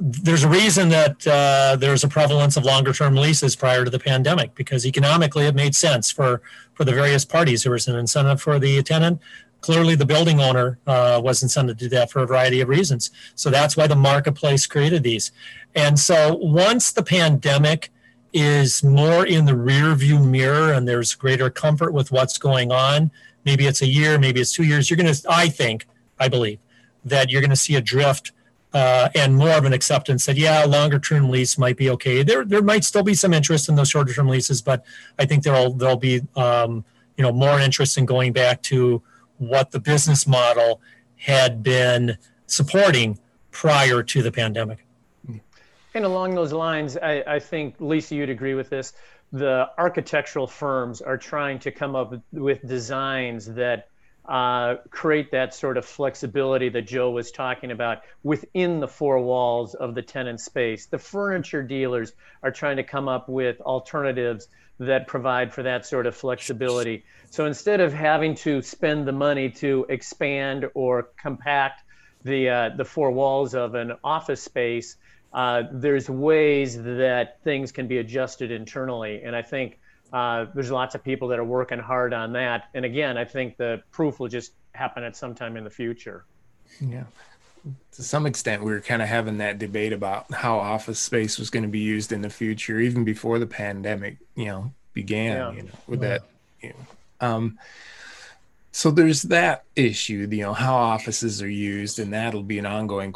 there's a reason that uh, there's a prevalence of longer-term leases prior to the pandemic, because economically it made sense for, for the various parties. There was an incentive for the tenant. Clearly the building owner uh, was incented to do that for a variety of reasons. So that's why the marketplace created these. And so once the pandemic is more in the rearview mirror and there's greater comfort with what's going on, maybe it's a year, maybe it's two years, you're going to, I think, I believe, that you're going to see a drift Uh, and more of an acceptance that, yeah, longer-term lease might be okay. There there might still be some interest in those shorter-term leases, but I think there'll there'll be um, you know, more interest in going back to what the business model had been supporting prior to the pandemic. And along those lines, I, I think, Lisa, you'd agree with this. The architectural firms are trying to come up with designs that uh, create that sort of flexibility that Joe was talking about within the four walls of the tenant space. The furniture dealers are trying to come up with alternatives that provide for that sort of flexibility. So instead of having to spend the money to expand or compact the uh, the four walls of an office space, uh, there's ways that things can be adjusted internally. And I think uh, there's lots of people that are working hard on that. And again, I think the proof will just happen at some time in the future. Yeah. To some extent, we were kind of having that debate about how office space was going to be used in the future, even before the pandemic, you know, began, yeah. you know, with yeah. that, you know, um, so there's that issue, you know, how offices are used, and that'll be an ongoing,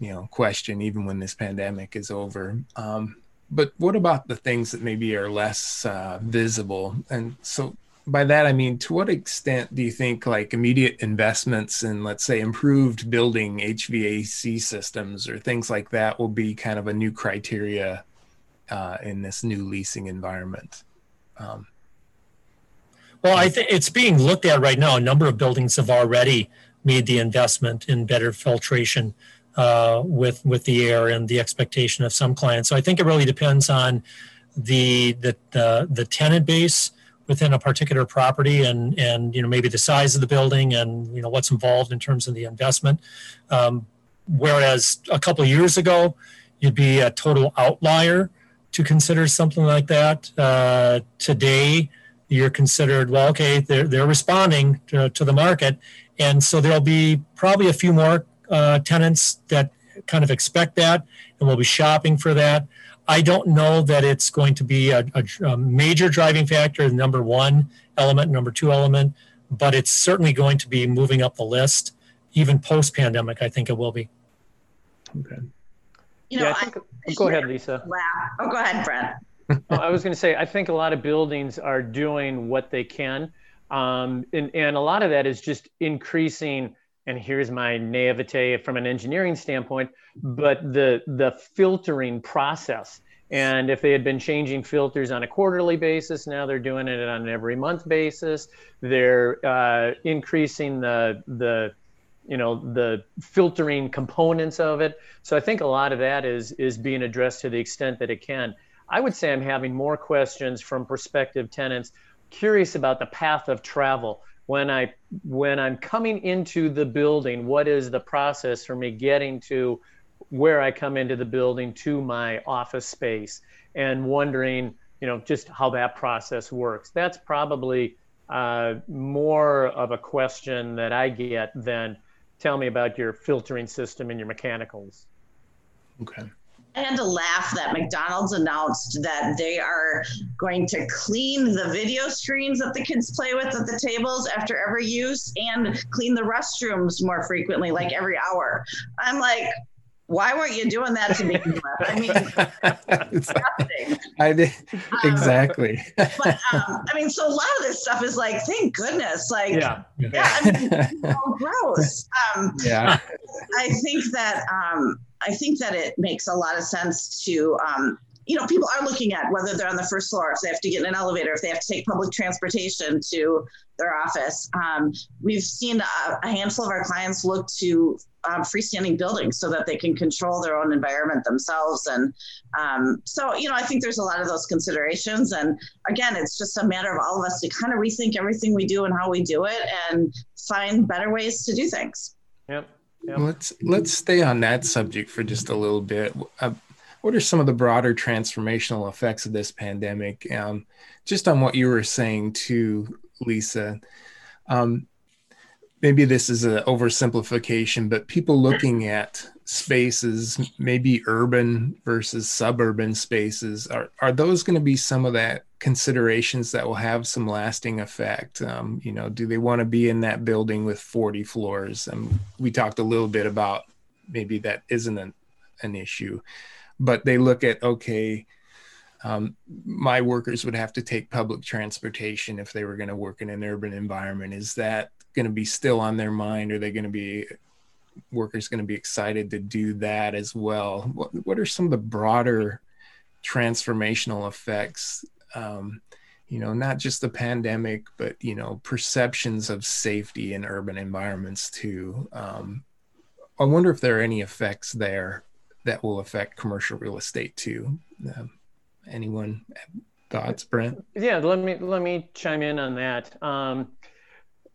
you know, question, even when this pandemic is over. Um, but what about the things that maybe are less uh, visible? And so by that, I mean, to what extent do you think like immediate investments in, let's say, improved building H V A C systems or things like that will be kind of a new criteria uh, in this new leasing environment? Um, Well, I think it's being looked at right now. A number of buildings have already made the investment in better filtration uh, with with the air, and the expectation of some clients. So I think it really depends on the the the, the tenant base within a particular property, and, and you know maybe the size of the building, and you know what's involved in terms of the investment. Um, whereas a couple of years ago, you'd be a total outlier to consider something like that. Uh, today, you're considered, well, okay, they're, they're responding to, to the market. And so there'll be probably a few more uh, tenants that kind of expect that and will be shopping for that. I don't know that it's going to be a, a, a major driving factor, number one element, number two element, but it's certainly going to be moving up the list. Even post-pandemic, I think it will be. Okay. You know, yeah, I think, I, go ahead, Lisa. Wow. Oh, go ahead, Brent. Well, I was going to say, I think a lot of buildings are doing what they can. Um, and, and a lot of that is just increasing, and here's my naivete from an engineering standpoint, but the the filtering process. And if they had been changing filters on a quarterly basis, now they're doing it on an every month basis. They're uh, increasing the the you know, the filtering components of it. So I think a lot of that is is being addressed to the extent that it can. I would say I'm having more questions from prospective tenants curious about the path of travel. When, I, when I'm coming into the building, what is the process for me getting to where I come into the building to my office space, and wondering, you know, just how that process works. That's probably uh, more of a question that I get than tell me about your filtering system and your mechanicals. Okay. I had to laugh that McDonald's announced that they are going to clean the video screens that the kids play with at the tables after every use, and clean the restrooms more frequently, like every hour. I'm like, why weren't you doing that to me? I mean, it's disgusting. I did. Um, exactly. But um, I mean, so a lot of this stuff is like, thank goodness. Like, yeah, yeah, yeah. I mean, it's so gross. Um, yeah. I think that, um, I think that it makes a lot of sense to, um, you know, people are looking at whether they're on the first floor, if they have to get in an elevator, if they have to take public transportation to their office. Um, we've seen a, a handful of our clients look to um, freestanding buildings so that they can control their own environment themselves. And um, so, you know, I think there's a lot of those considerations. And again, it's just a matter of all of us to kind of rethink everything we do and how we do it, and find better ways to do things. Yep. Yep. Let's let's stay on that subject for just a little bit. Uh, what are some of the broader transformational effects of this pandemic? Um, just on what you were saying too, Lisa, um, maybe this is an oversimplification, but people looking at spaces, maybe urban versus suburban spaces, are, are those going to be some of that considerations that will have some lasting effect? Um, you know, do they want to be in that building with forty floors? And we talked a little bit about maybe that isn't an, an issue, but they look at, okay, um, my workers would have to take public transportation if they were going to work in an urban environment. Is that going to be still on their mind? Are they going to be, workers going to be excited to do that as well? What, what are some of the broader transformational effects Um, you know, not just the pandemic, but, you know, perceptions of safety in urban environments too. Um, I wonder if there are any effects there that will affect commercial real estate too. Um, anyone have thoughts, Brent? Yeah, let me let me chime in on that. Um,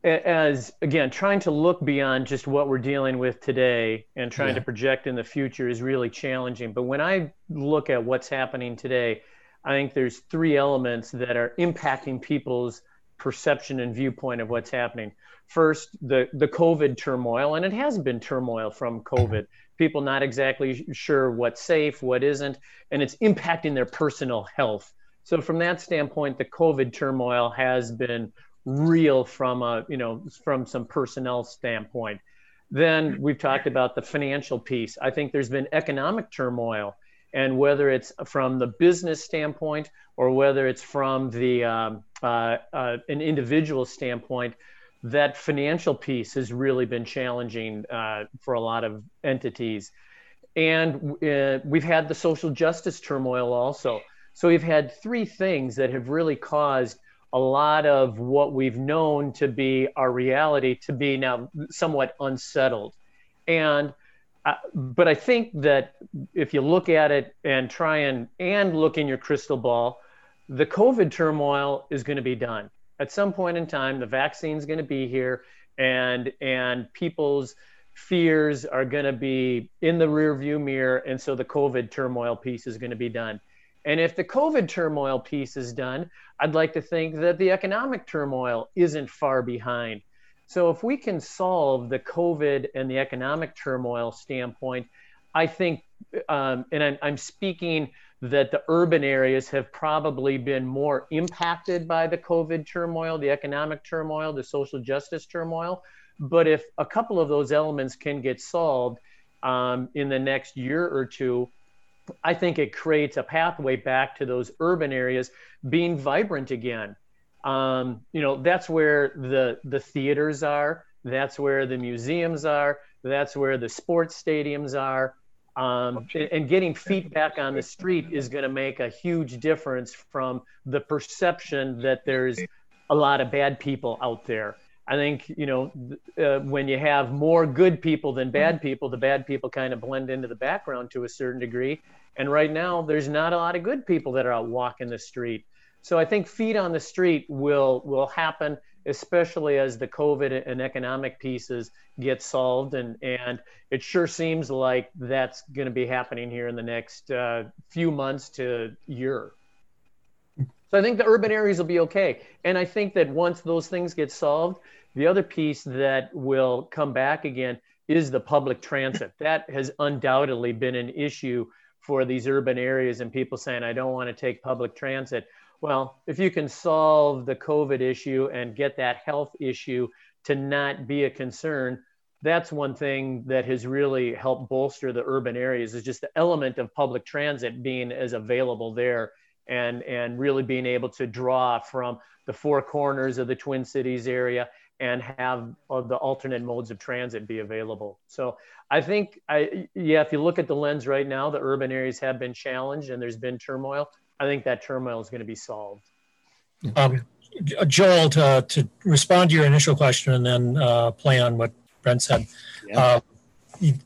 as again, trying to look beyond just what we're dealing with today and trying yeah. to project in the future is really challenging. But when I look at what's happening today, I think there's three elements that are impacting people's perception and viewpoint of what's happening. First, the, the COVID turmoil, and it has been turmoil from COVID. People not exactly sure what's safe, what isn't, and it's impacting their personal health. So from that standpoint, the COVID turmoil has been real from a, you know, from some personnel standpoint. Then we've talked about the financial piece. I think there's been economic turmoil. And whether it's from the business standpoint or whether it's from the um, uh, uh, an individual standpoint, that financial piece has really been challenging uh, for a lot of entities. And uh, we've had the social justice turmoil also. So we've had three things that have really caused a lot of what we've known to be our reality to be now somewhat unsettled. And Uh, but I think that if you look at it and try and, and look in your crystal ball, the COVID turmoil is going to be done. At some point in time, the vaccine is going to be here, and and people's fears are going to be in the rearview mirror, and so the COVID turmoil piece is going to be done. And if the COVID turmoil piece is done, I'd like to think that the economic turmoil isn't far behind. So if we can solve the COVID and the economic turmoil standpoint, I think, um, and I'm, I'm speaking that the urban areas have probably been more impacted by the COVID turmoil, the economic turmoil, the social justice turmoil. But if a couple of those elements can get solved um, in the next year or two, I think it creates a pathway back to those urban areas being vibrant again. Um, you know, that's where the the theaters are, that's where the museums are, that's where the sports stadiums are, um, and, and getting feet back on the street is going to make a huge difference from the perception that there's a lot of bad people out there. I think, you know, uh, when you have more good people than bad people, the bad people kind of blend into the background to a certain degree. And right now, there's not a lot of good people that are out walking the street. So I think feet on the street will will happen, especially as the COVID and economic pieces get solved. And, and it sure seems like that's going to be happening here in the next uh, few months to year. So I think the urban areas will be okay. And I think that once those things get solved, the other piece that will come back again is the public transit. That has undoubtedly been an issue for these urban areas and people saying, I don't want to take public transit. Well, if you can solve the COVID issue and get that health issue to not be a concern, that's one thing that has really helped bolster the urban areas is just the element of public transit being as available there and, and really being able to draw from the four corners of the Twin Cities area and have the alternate modes of transit be available. So I think, I, yeah, if you look at the lens right now, the urban areas have been challenged and there's been turmoil. I think that turmoil is going to be solved. Um, Joel, to, to respond to your initial question and then uh, play on what Brent said, yeah. uh,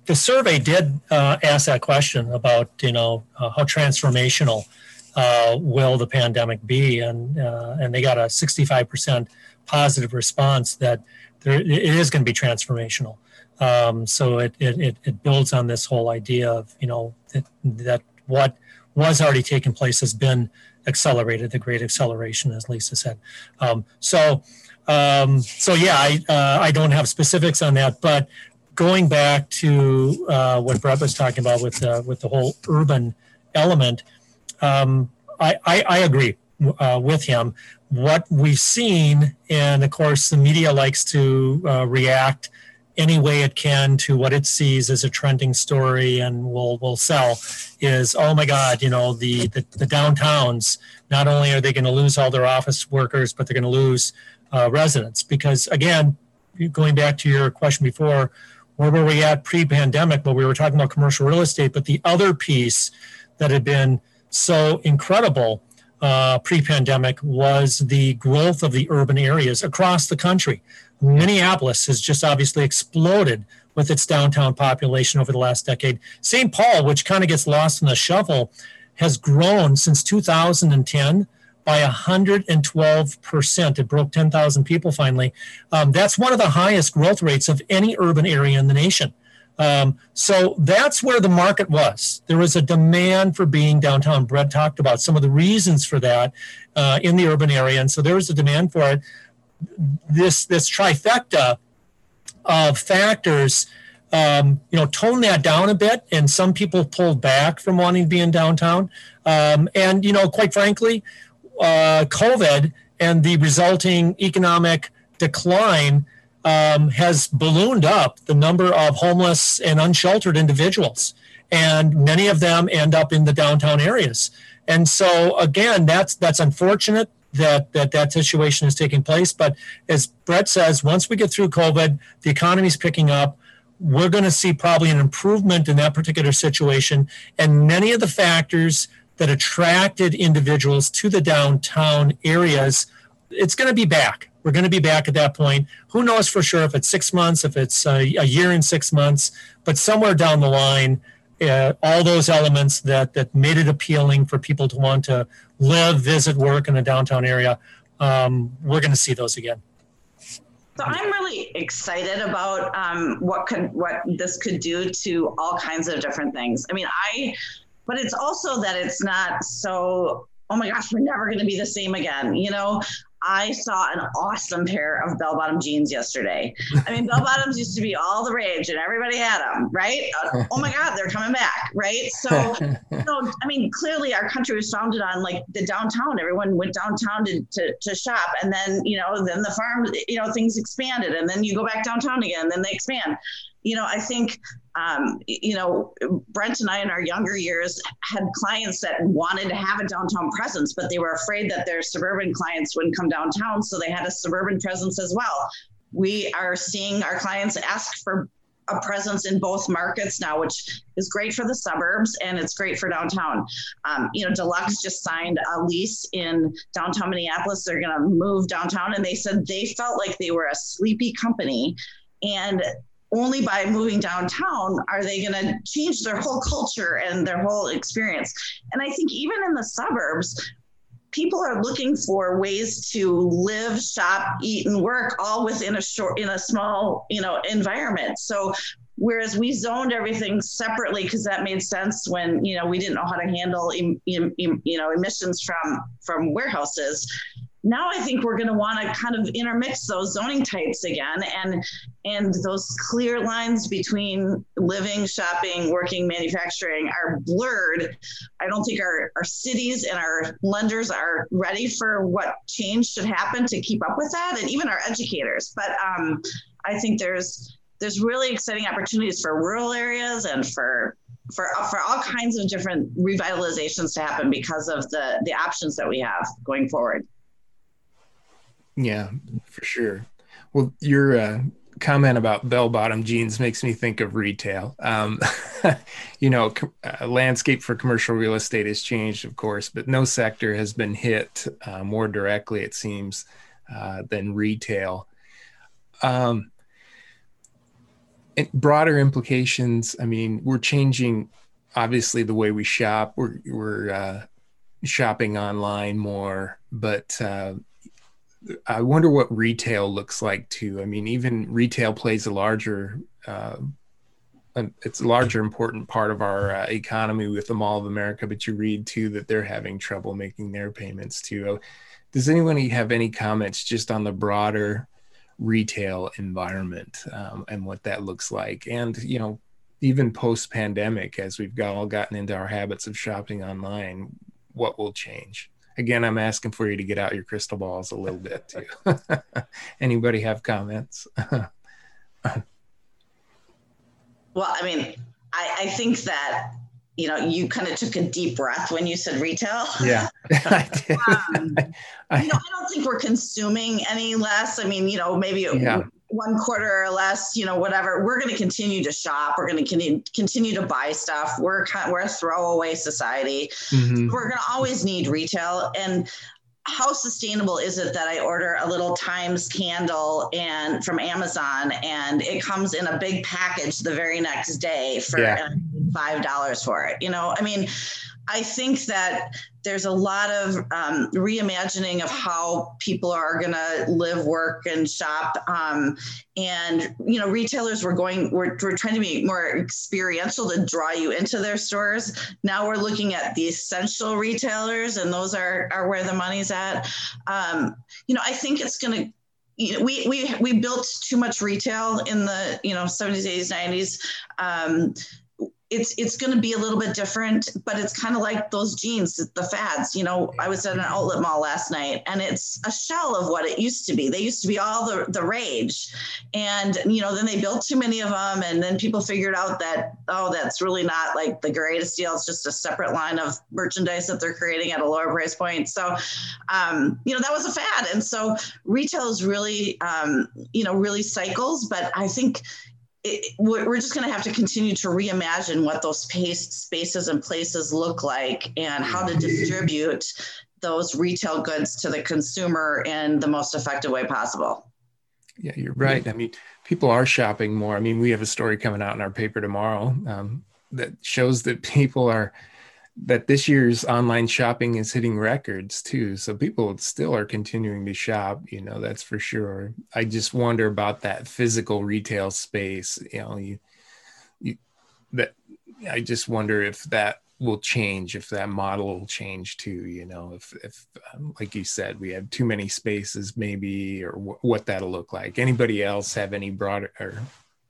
the survey did uh, ask that question about, you know, uh, how transformational uh, will the pandemic be? And uh, and they got a sixty-five percent positive response that there, it is going to be transformational. Um, so it, it it builds on this whole idea of, you know, that, that what was already taking place has been accelerated, the great acceleration, as Lisa said. Um, so, um, so yeah, I uh, I don't have specifics on that, but going back to uh, what Brett was talking about with uh, with the whole urban element, um, I, I I agree uh, with him. What we've seen, and of course, the media likes to uh, react any way it can to what it sees as a trending story and will will sell is, oh my God, you know, the, the, the downtowns, not only are they going to lose all their office workers, but they're going to lose uh, residents. Because again, going back to your question before, where were we at pre-pandemic? But we were talking about commercial real estate, but the other piece that had been so incredible uh, pre-pandemic was the growth of the urban areas across the country. Minneapolis has just obviously exploded with its downtown population over the last decade. Saint Paul, which kind of gets lost in the shuffle, has grown since two thousand ten by one hundred twelve percent. It broke ten thousand people finally. Um, that's one of the highest growth rates of any urban area in the nation. Um, so that's where the market was. There was a demand for being downtown. Brett talked about some of the reasons for that uh, in the urban area. And so there was a demand for it. This, this trifecta of factors, um, you know, tone that down a bit. And some people pulled back from wanting to be in downtown. Um, and, you know, quite frankly, uh, COVID and the resulting economic decline um, has ballooned up the number of homeless and unsheltered individuals. And many of them end up in the downtown areas. And so, again, that's that's unfortunate. That, that that situation is taking place. But as Brett says, once we get through COVID, the economy's picking up. We're going to see probably an improvement in that particular situation. And many of the factors that attracted individuals to the downtown areas, it's going to be back. We're going to be back at that point. Who knows for sure if it's six months, if it's a, a year and six months, but somewhere down the line, Uh, all those elements that, that made it appealing for people to want to live, visit, work in a downtown area, um, we're going to see those again. So I'm really excited about um, what could what this could do to all kinds of different things. I mean, I, but it's also that it's not so, oh my gosh, we're never going to be the same again, you know? I saw an awesome pair of bell-bottom jeans yesterday. I mean, bell-bottoms used to be all the rage and everybody had them, right? Oh my God, they're coming back, right? So, so I mean, clearly our country was founded on like the downtown. Everyone went downtown to, to, to shop, and then, you know, then the farm, you know, things expanded, and then you go back downtown again, and then they expand. You know, I think, um, you know, Brent and I in our younger years had clients that wanted to have a downtown presence, but they were afraid that their suburban clients wouldn't come downtown. So they had a suburban presence as well. We are seeing our clients ask for a presence in both markets now, which is great for the suburbs and it's great for downtown. Um, you know, Deluxe just signed a lease in downtown Minneapolis. They're going to move downtown. And they said they felt like they were a sleepy company, and only by moving downtown are they going to change their whole culture and their whole experience. And I think even in the suburbs, people are looking for ways to live, shop, eat, and work all within a short, in a small, you know, environment. So whereas we zoned everything separately because that made sense when, you know, we didn't know how to handle, em, em, em, you know, emissions from, from warehouses. Now I think we're going to want to kind of intermix those zoning types again, and and those clear lines between living, shopping, working, manufacturing are blurred. I don't think our, our cities and our lenders are ready for what change should happen to keep up with that, and even our educators. But um, I think there's there's really exciting opportunities for rural areas and for for for all kinds of different revitalizations to happen because of the the options that we have going forward. Yeah, for sure. Well, your uh, comment about bell-bottom jeans makes me think of retail. Um, you know, com- uh, landscape for commercial real estate has changed, of course, but no sector has been hit uh, more directly, it seems, uh, than retail. Um, and broader implications, I mean, we're changing, obviously, the way we shop. We're, we're uh, shopping online more, but uh I wonder what retail looks like too. I mean, even retail plays a larger, uh, it's a larger important part of our uh, economy with the Mall of America, but you read too that they're having trouble making their payments too. Does anyone have any comments just on the broader retail environment um, and what that looks like? And, you know, even post-pandemic, as we've got, all gotten into our habits of shopping online, what will change? Again, I'm asking for you to get out your crystal balls a little bit too. Anybody have comments? Well, I mean, I, I think that, you know, you kind of took a deep breath when you said retail. Yeah, I did. um, I, I, you know, I don't think we're consuming any less. I mean, you know, maybe yeah. one quarter or less, you know, whatever, we're going to continue to shop. We're going to continue to buy stuff. We're kind, we're a throwaway society. Mm-hmm. We're going to always need retail. And how sustainable is it that I order a little Times candle and from Amazon and it comes in a big package the very next day for yeah. five dollars for it? You know, I mean, I think that there's a lot of um, reimagining of how people are going to live, work, and shop. Um, and, you know, retailers were going, we're, we're trying to be more experiential to draw you into their stores. Now we're looking at the essential retailers, and those are, are where the money's at. Um, you know, I think it's going to, you know, we, we, we built too much retail in the, you know, seventies, eighties, nineties. Um, It's it's going to be a little bit different, but it's kind of like those jeans, the fads. You know, I was at an outlet mall last night, and it's a shell of what it used to be. They used to be all the, the rage. And, you know, then they built too many of them, and then people figured out that, oh, that's really not like the greatest deal. It's just a separate line of merchandise that they're creating at a lower price point. So, um, you know, that was a fad. And so retail is really, um, you know, really cycles, but I think It, we're just going to have to continue to reimagine what those space, spaces and places look like and how to distribute those retail goods to the consumer in the most effective way possible. Yeah, you're right. I mean, people are shopping more. I mean, we have a story coming out in our paper tomorrow um, that shows that people are, that this year's online shopping is hitting records too. So people still are continuing to shop, you know, that's for sure. I just wonder about that physical retail space, you know, you, you that I just wonder if that will change, if that model will change too, you know, if, if um, like you said, we have too many spaces maybe, or w- what that'll look like. Anybody else have any broader or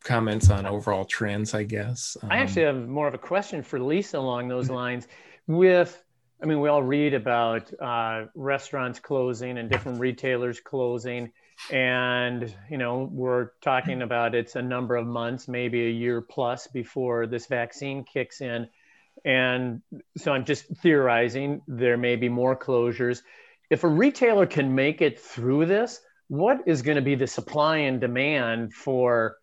comments on overall trends, I guess? Um, I actually have more of a question for Lisa along those lines. With, I mean, we all read about uh, restaurants closing and different retailers closing. And, you know, we're talking about it's a number of months, maybe a year plus before this vaccine kicks in. And so I'm just theorizing there may be more closures. If a retailer can make it through this, what is going to be the supply and demand for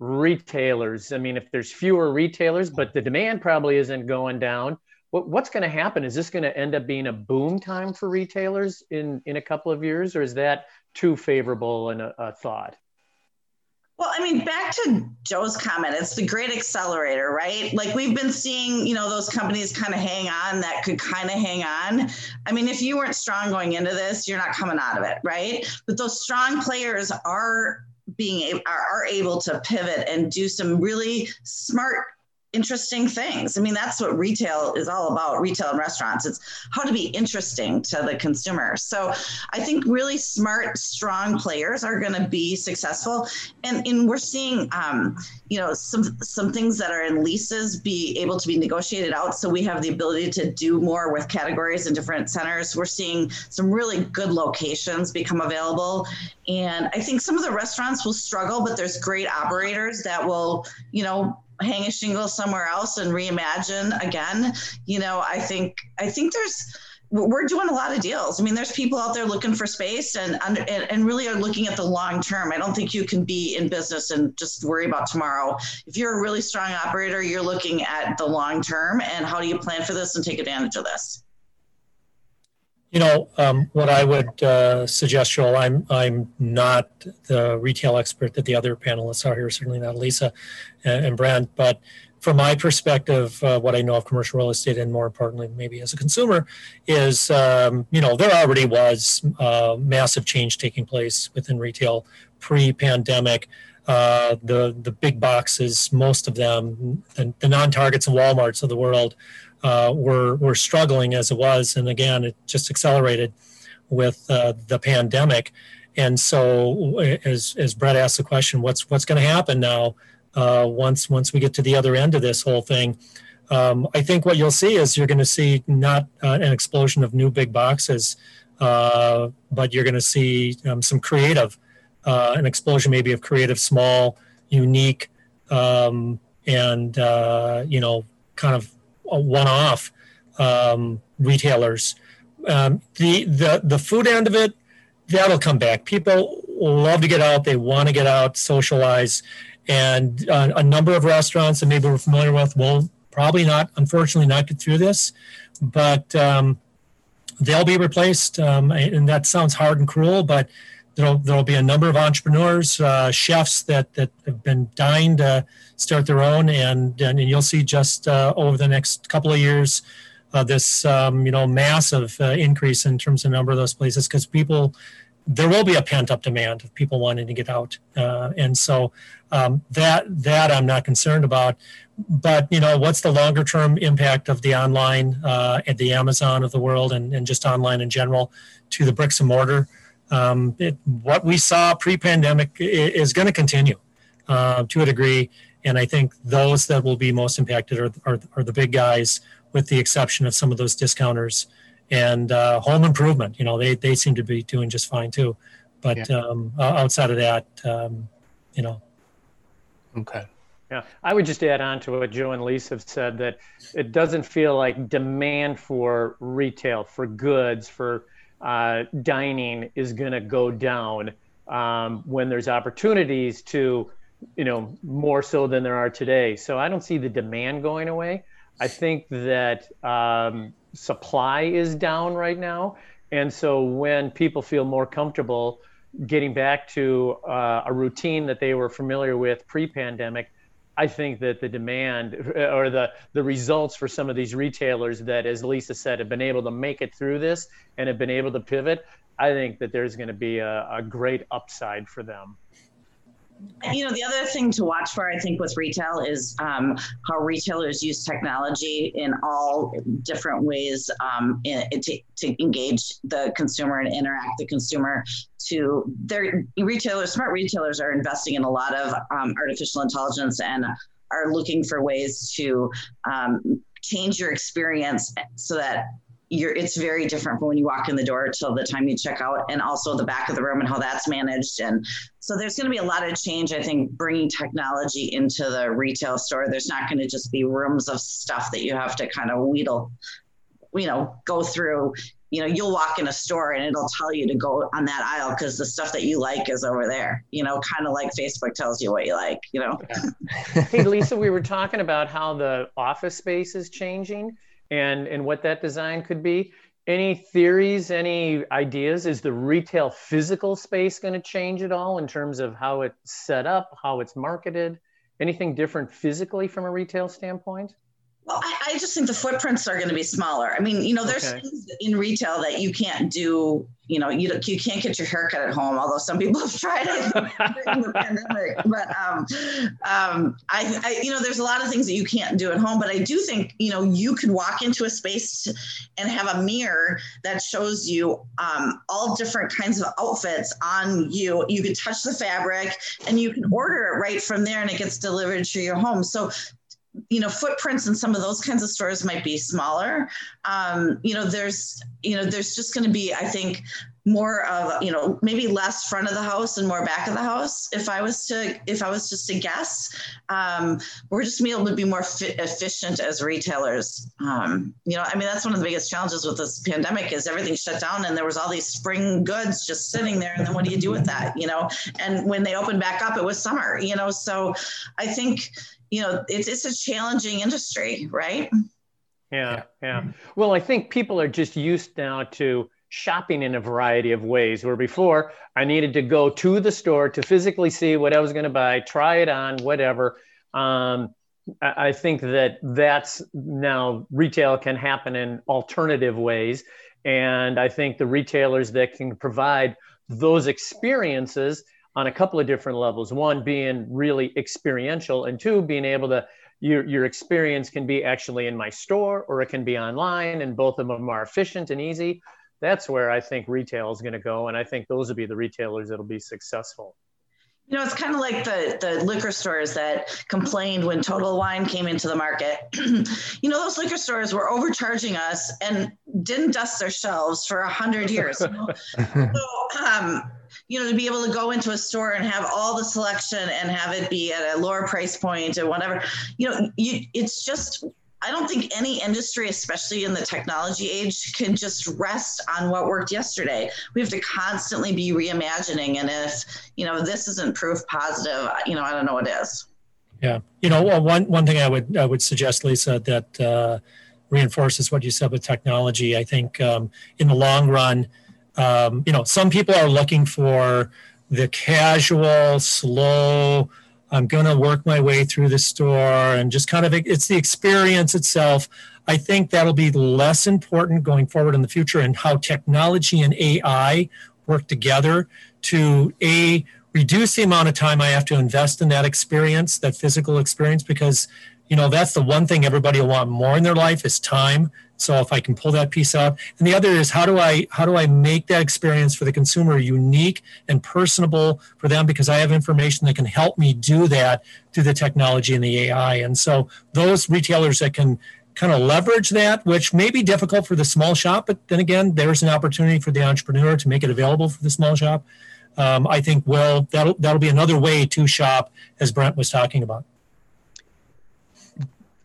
retailers? I mean, if there's fewer retailers, but the demand probably isn't going down, what, what's going to happen? Is this going to end up being a boom time for retailers in, in a couple of years, or is that too favorable in a, a thought? Well, I mean, back to Joe's comment, it's the great accelerator, right? Like we've been seeing, you know, those companies kind of hang on that could kind of hang on. I mean, if you weren't strong going into this, you're not coming out of it, right? But those strong players are being are, are able to pivot and do some really smart, interesting things. I mean, that's what retail is all about, retail and restaurants. It's how to be interesting to the consumer. So I think really smart, strong players are going to be successful. And, and we're seeing, um, you know, some, some things that are in leases be able to be negotiated out. So we have the ability to do more with categories in different centers. We're seeing some really good locations become available. And I think some of the restaurants will struggle, but there's great operators that will, you know, hang a shingle somewhere else and reimagine again. You know, I think, I think there's, we're doing a lot of deals. I mean, there's people out there looking for space and, and, and really are looking at the long term. I don't think you can be in business and just worry about tomorrow. If you're a really strong operator, you're looking at the long term and how do you plan for this and take advantage of this? You know, um, what I would uh, suggest, Joel, I'm I'm not the retail expert that the other panelists are here, certainly not Lisa and, and Brent, but from my perspective, uh, what I know of commercial real estate, and more importantly, maybe as a consumer, is, um, you know, there already was uh, massive change taking place within retail pre-pandemic. Uh, the, the big boxes, most of them, the, the non-Targets and Walmarts of the world, Uh, we're, we're struggling as it was. And again, it just accelerated with uh, the pandemic. And so as, as Brett asked the question, what's, what's going to happen now uh, once, once we get to the other end of this whole thing? Um, I think what you'll see is you're going to see not uh, an explosion of new big boxes, uh, but you're going to see um, some creative, uh, an explosion maybe of creative, small, unique, um, and, uh, you know, kind of one-off um, retailers. Um, the the the food end of it, that'll come back. People love to get out. They want to get out, socialize. And uh, a number of restaurants that maybe we're familiar with will probably not, unfortunately, not get through this. But um, they'll be replaced. Um, and that sounds hard and cruel, but there'll, there'll be a number of entrepreneurs, uh, chefs that, that have been dying to start their own. And, and you'll see just uh, over the next couple of years, Uh, this um, you know massive uh, increase in terms of number of those places, because people, there will be a pent up demand of people wanting to get out, uh, and so um, that that I'm not concerned about. But you know, what's the longer term impact of the online uh, at the Amazon of the world, and, and just online in general, to the bricks and mortar? Um, it, what we saw pre pandemic is going to continue uh, to a degree, and I think those that will be most impacted are are, are the big guys, with the exception of some of those discounters and uh, home improvement. You know, they, they seem to be doing just fine too. But yeah. um, outside of that, um, you know. Okay. Yeah. I would just add on to what Joe and Lisa have said, that it doesn't feel like demand for retail, for goods, for uh, dining is going to go down um, when there's opportunities to, you know, more so than there are today. So I don't see the demand going away. I think that um, supply is down right now. And so when people feel more comfortable getting back to uh, a routine that they were familiar with pre-pandemic, I think that the demand or the, the results for some of these retailers that, as Lisa said, have been able to make it through this and have been able to pivot, I think that there's going to be a, a great upside for them. You know, the other thing to watch for, I think, with retail is um, how retailers use technology in all different ways um, in, to, to engage the consumer and interact the consumer. To their retailers, smart retailers are investing in a lot of um, artificial intelligence and are looking for ways to um, change your experience so that You're, it's very different from when you walk in the door till the time you check out, and also the back of the room and how that's managed. And so there's going to be a lot of change, I think, bringing technology into the retail store. There's not going to just be rooms of stuff that you have to kind of wheedle, you know, go through. You know, you'll walk in a store and it'll tell you to go on that aisle because the stuff that you like is over there, you know, kind of like Facebook tells you what you like, you know. Yeah. Hey, Lisa, we were talking about how the office space is changing. And, and what that design could be. Any theories, any ideas? Is the retail physical space going to change at all in terms of how it's set up, how it's marketed? Anything different physically from a retail standpoint? Well, I, I just think the footprints are going to be smaller. I mean, you know, there's okay. things in retail that you can't do, you know, you you can't get your haircut at home, although some people have tried it during the pandemic. But, um, um, I, I, you know, there's a lot of things that you can't do at home. But I do think, you know, you could walk into a space and have a mirror that shows you um, all different kinds of outfits on you. You could touch the fabric and you can order it right from there and it gets delivered to your home. So, you know, footprints in some of those kinds of stores might be smaller. Um, you know, there's, you know, there's just going to be, I think, more of, you know, maybe less front of the house and more back of the house. If I was to, if I was just to guess, um, we're just going to be able to be more fi- efficient as retailers. Um, you know, I mean, that's one of the biggest challenges with this pandemic is everything shut down and there was all these spring goods just sitting there. And then what do you do with that? You know, and when they opened back up, it was summer, you know, so I think, you know, it's it's a challenging industry, right? Yeah, yeah. Well, I think people are just used now to shopping in a variety of ways, where before I needed to go to the store to physically see what I was going to buy, try it on, whatever. Um, I, I think that that's now retail can happen in alternative ways. And I think the retailers that can provide those experiences on a couple of different levels, one being really experiential and two being able to, your your experience can be actually in my store or it can be online, and both of them are efficient and easy. That's where I think retail is going to go. And I think those will be the retailers that'll be successful. You know, it's kind of like the, the liquor stores that complained when Total Wine came into the market. You know, those liquor stores were overcharging us and didn't dust their shelves for a hundred years. You know? so, um, you know, to be able to go into a store and have all the selection and have it be at a lower price point or whatever, you know, you, it's just I don't think any industry, especially in the technology age, can just rest on what worked yesterday. We have to constantly be reimagining. And if, you know, this isn't proof positive, you know, I don't know what is. Yeah. You know, one, one thing I would, I would suggest, Lisa, that uh, reinforces what you said with technology. I think um, in the long run, um, you know, some people are looking for the casual, slow, I'm going to work my way through the store and just kind of, it's the experience itself. I think that'll be less important going forward in the future, and how technology and A I work together to a reduce the amount of time I have to invest in that experience, that physical experience, because, you know, that's the one thing everybody will want more in their life is time. So if I can pull that piece out. And the other is how do I how do I make that experience for the consumer unique and personable for them, because I have information that can help me do that through the technology and the A I. And so those retailers that can kind of leverage that, which may be difficult for the small shop, but then again, there's an opportunity for the entrepreneur to make it available for the small shop. Um, I think well, that'll, that'll be another way to shop, as Brent was talking about.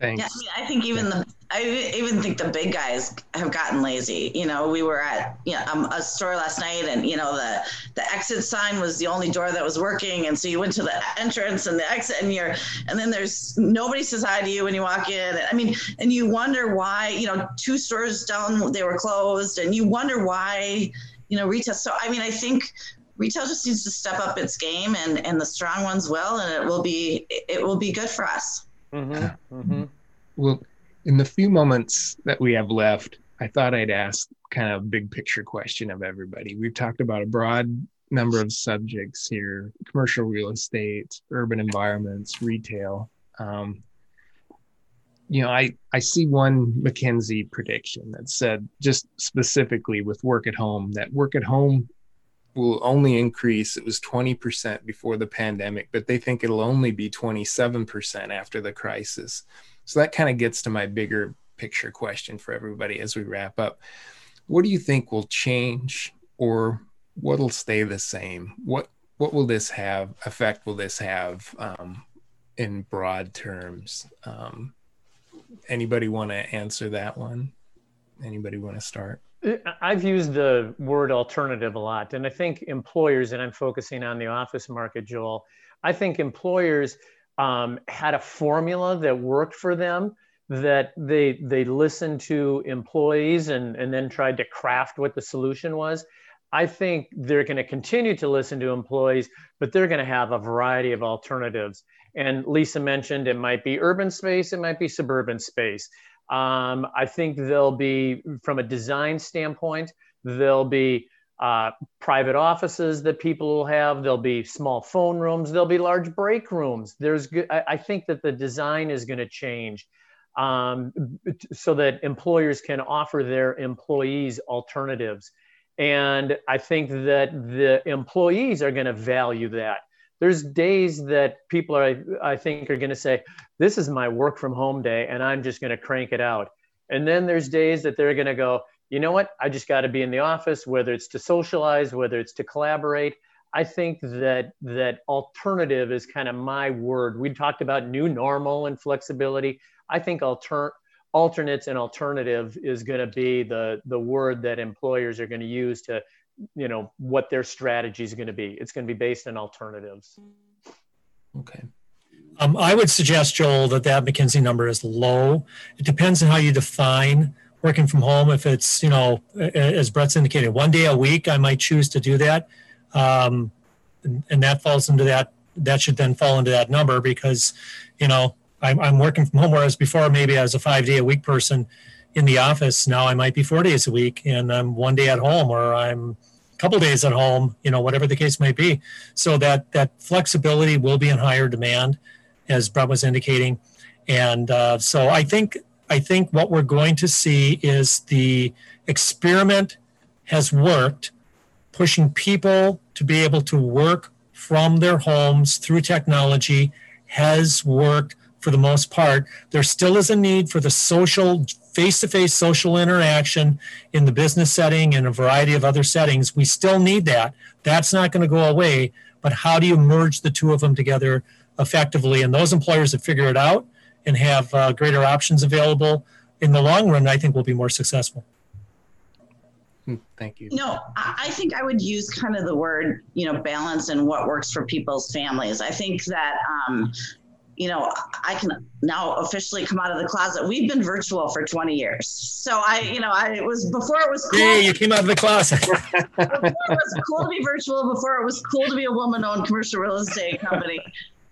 Thanks. Yeah, I mean, I think even the I even think the big guys have gotten lazy. You know, we were at you know, um, a store last night, and you know the the exit sign was the only door that was working, and so you went to the entrance and the exit, and you're and then there's nobody says hi to you when you walk in. I mean, and you wonder why you know two stores down they were closed, and you wonder why you know retail. So I mean, I think retail just needs to step up its game, and and the strong ones will, and it will be it will be good for us. Mm-hmm. Mm-hmm. Well, in the few moments that we have left, I thought I'd ask kind of a big picture question of everybody. We've talked about a broad number of subjects here: commercial real estate, urban environments, retail. Um, you know, I, I see one McKinsey prediction that said, just specifically with work at home, that work at home will only increase. It was twenty percent before the pandemic, but they think it'll only be twenty-seven percent after the crisis. So that kind of gets to my bigger picture question for everybody as we wrap up. What do you think will change, or what'll stay the same? What what will this have, effect will this have um, in broad terms? Um, anybody want to answer that one? Anybody want to start? I've used the word alternative a lot, and I think employers, and I'm focusing on the office market, Joel, I think employers um, had a formula that worked for them, that they they listened to employees and, and then tried to craft what the solution was. I think they're going to continue to listen to employees, but they're going to have a variety of alternatives. And Lisa mentioned it might be urban space, it might be suburban space. Um, I think there'll be, from a design standpoint, there'll be uh, private offices that people will have. There'll be small phone rooms. There'll be large break rooms. There's, good, I, I think that the design is going to change um, so that employers can offer their employees alternatives. And I think that the employees are going to value that. There's days that people are, I think, are going to say, this is my work from home day, and I'm just going to crank it out. And then there's days that they're going to go, you know what? I just got to be in the office, whether it's to socialize, whether it's to collaborate. I think that that alternative is kind of my word. We talked about new normal and flexibility. I think alter, alternates and alternative is going to be the, the word that employers are going to use to, you know, what their strategy is going to be. It's going to be based on alternatives. Okay. Um, I would suggest, Joel, that that McKinsey number is low. It depends on how you define working from home. If it's, you know, as Brett's indicated, one day a week, I might choose to do that. Um, and, and that falls into that, that should then fall into that number, because, you know, I'm, I'm working from home, whereas before maybe I was a five day a week person in the office. Now I might be four days a week, and I'm one day at home, or I'm a couple days at home, you know, whatever the case might be. So that, that flexibility will be in higher demand, as Brett was indicating. And uh, so I think, I think what we're going to see is the experiment has worked, pushing people to be able to work from their homes through technology has worked for the most part. There still is a need for the social face-to-face social interaction in the business setting and a variety of other settings. We still need that. That's not going to go away, but how do you merge the two of them together effectively? And those employers that figure it out and have uh, greater options available in the long run, I think we'll be more successful. Thank you. No, I think I would use kind of the word, you know, balance and what works for people's families. I think that, um, you know, I can now officially come out of the closet. We've been virtual for twenty years. So I, you know, I it was before it was cool. Yeah, you came out of the closet. Before it was cool to be virtual, before it was cool to be a woman-owned commercial real estate company.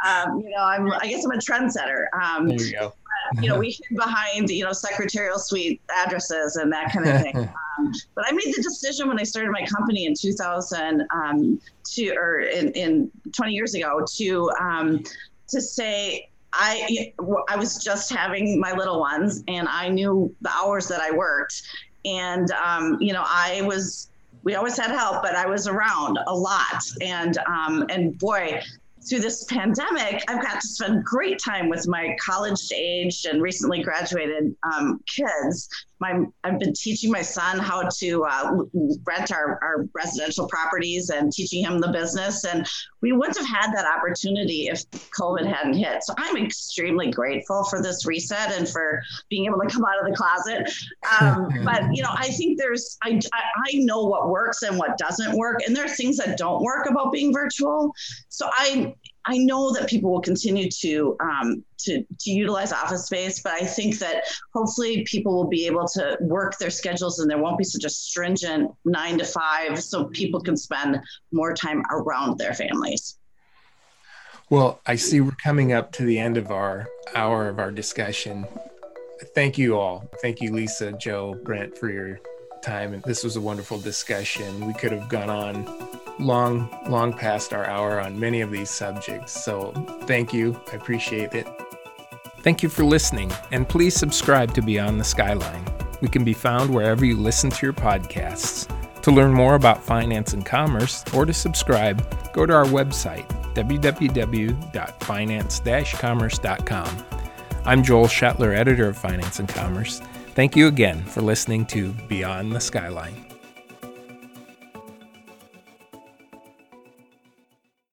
Um, you know, I'm, I guess I'm a trendsetter. Um, there you go. You know, we hid behind, you know, secretarial suite addresses and that kind of thing. Um, but I made the decision when I started my company in two thousand, um, to, or in, in twenty years ago, to um, to say I I was just having my little ones, and I knew the hours that I worked, and um, you know, I was we always had help, but I was around a lot, and um, and boy. Through this pandemic, I've got to spend great time with my college-aged and recently graduated um, kids. My, I've been teaching my son how to uh, rent our, our residential properties and teaching him the business. And we wouldn't have had that opportunity if COVID hadn't hit. So I'm extremely grateful for this reset and for being able to come out of the closet. Um, but, you know, I think there's, I, I know what works and what doesn't work. And there are things that don't work about being virtual. So I, I know that people will continue to, um, to to utilize office space, but I think that hopefully people will be able to work their schedules and there won't be such a stringent nine to five, so people can spend more time around their families. Well, I see we're coming up to the end of our hour of our discussion. Thank you all. Thank you, Lisa, Joe, Brent, for your time. And this was a wonderful discussion. We could have gone on long, long past our hour on many of these subjects. So thank you. I appreciate it. Thank you for listening, and please subscribe to Beyond the Skyline. We can be found wherever you listen to your podcasts. To learn more about Finance and Commerce or to subscribe, go to our website, w w w dot finance dash commerce dot com. I'm Joel Shetler, editor of Finance and Commerce. Thank you again for listening to Beyond the Skyline.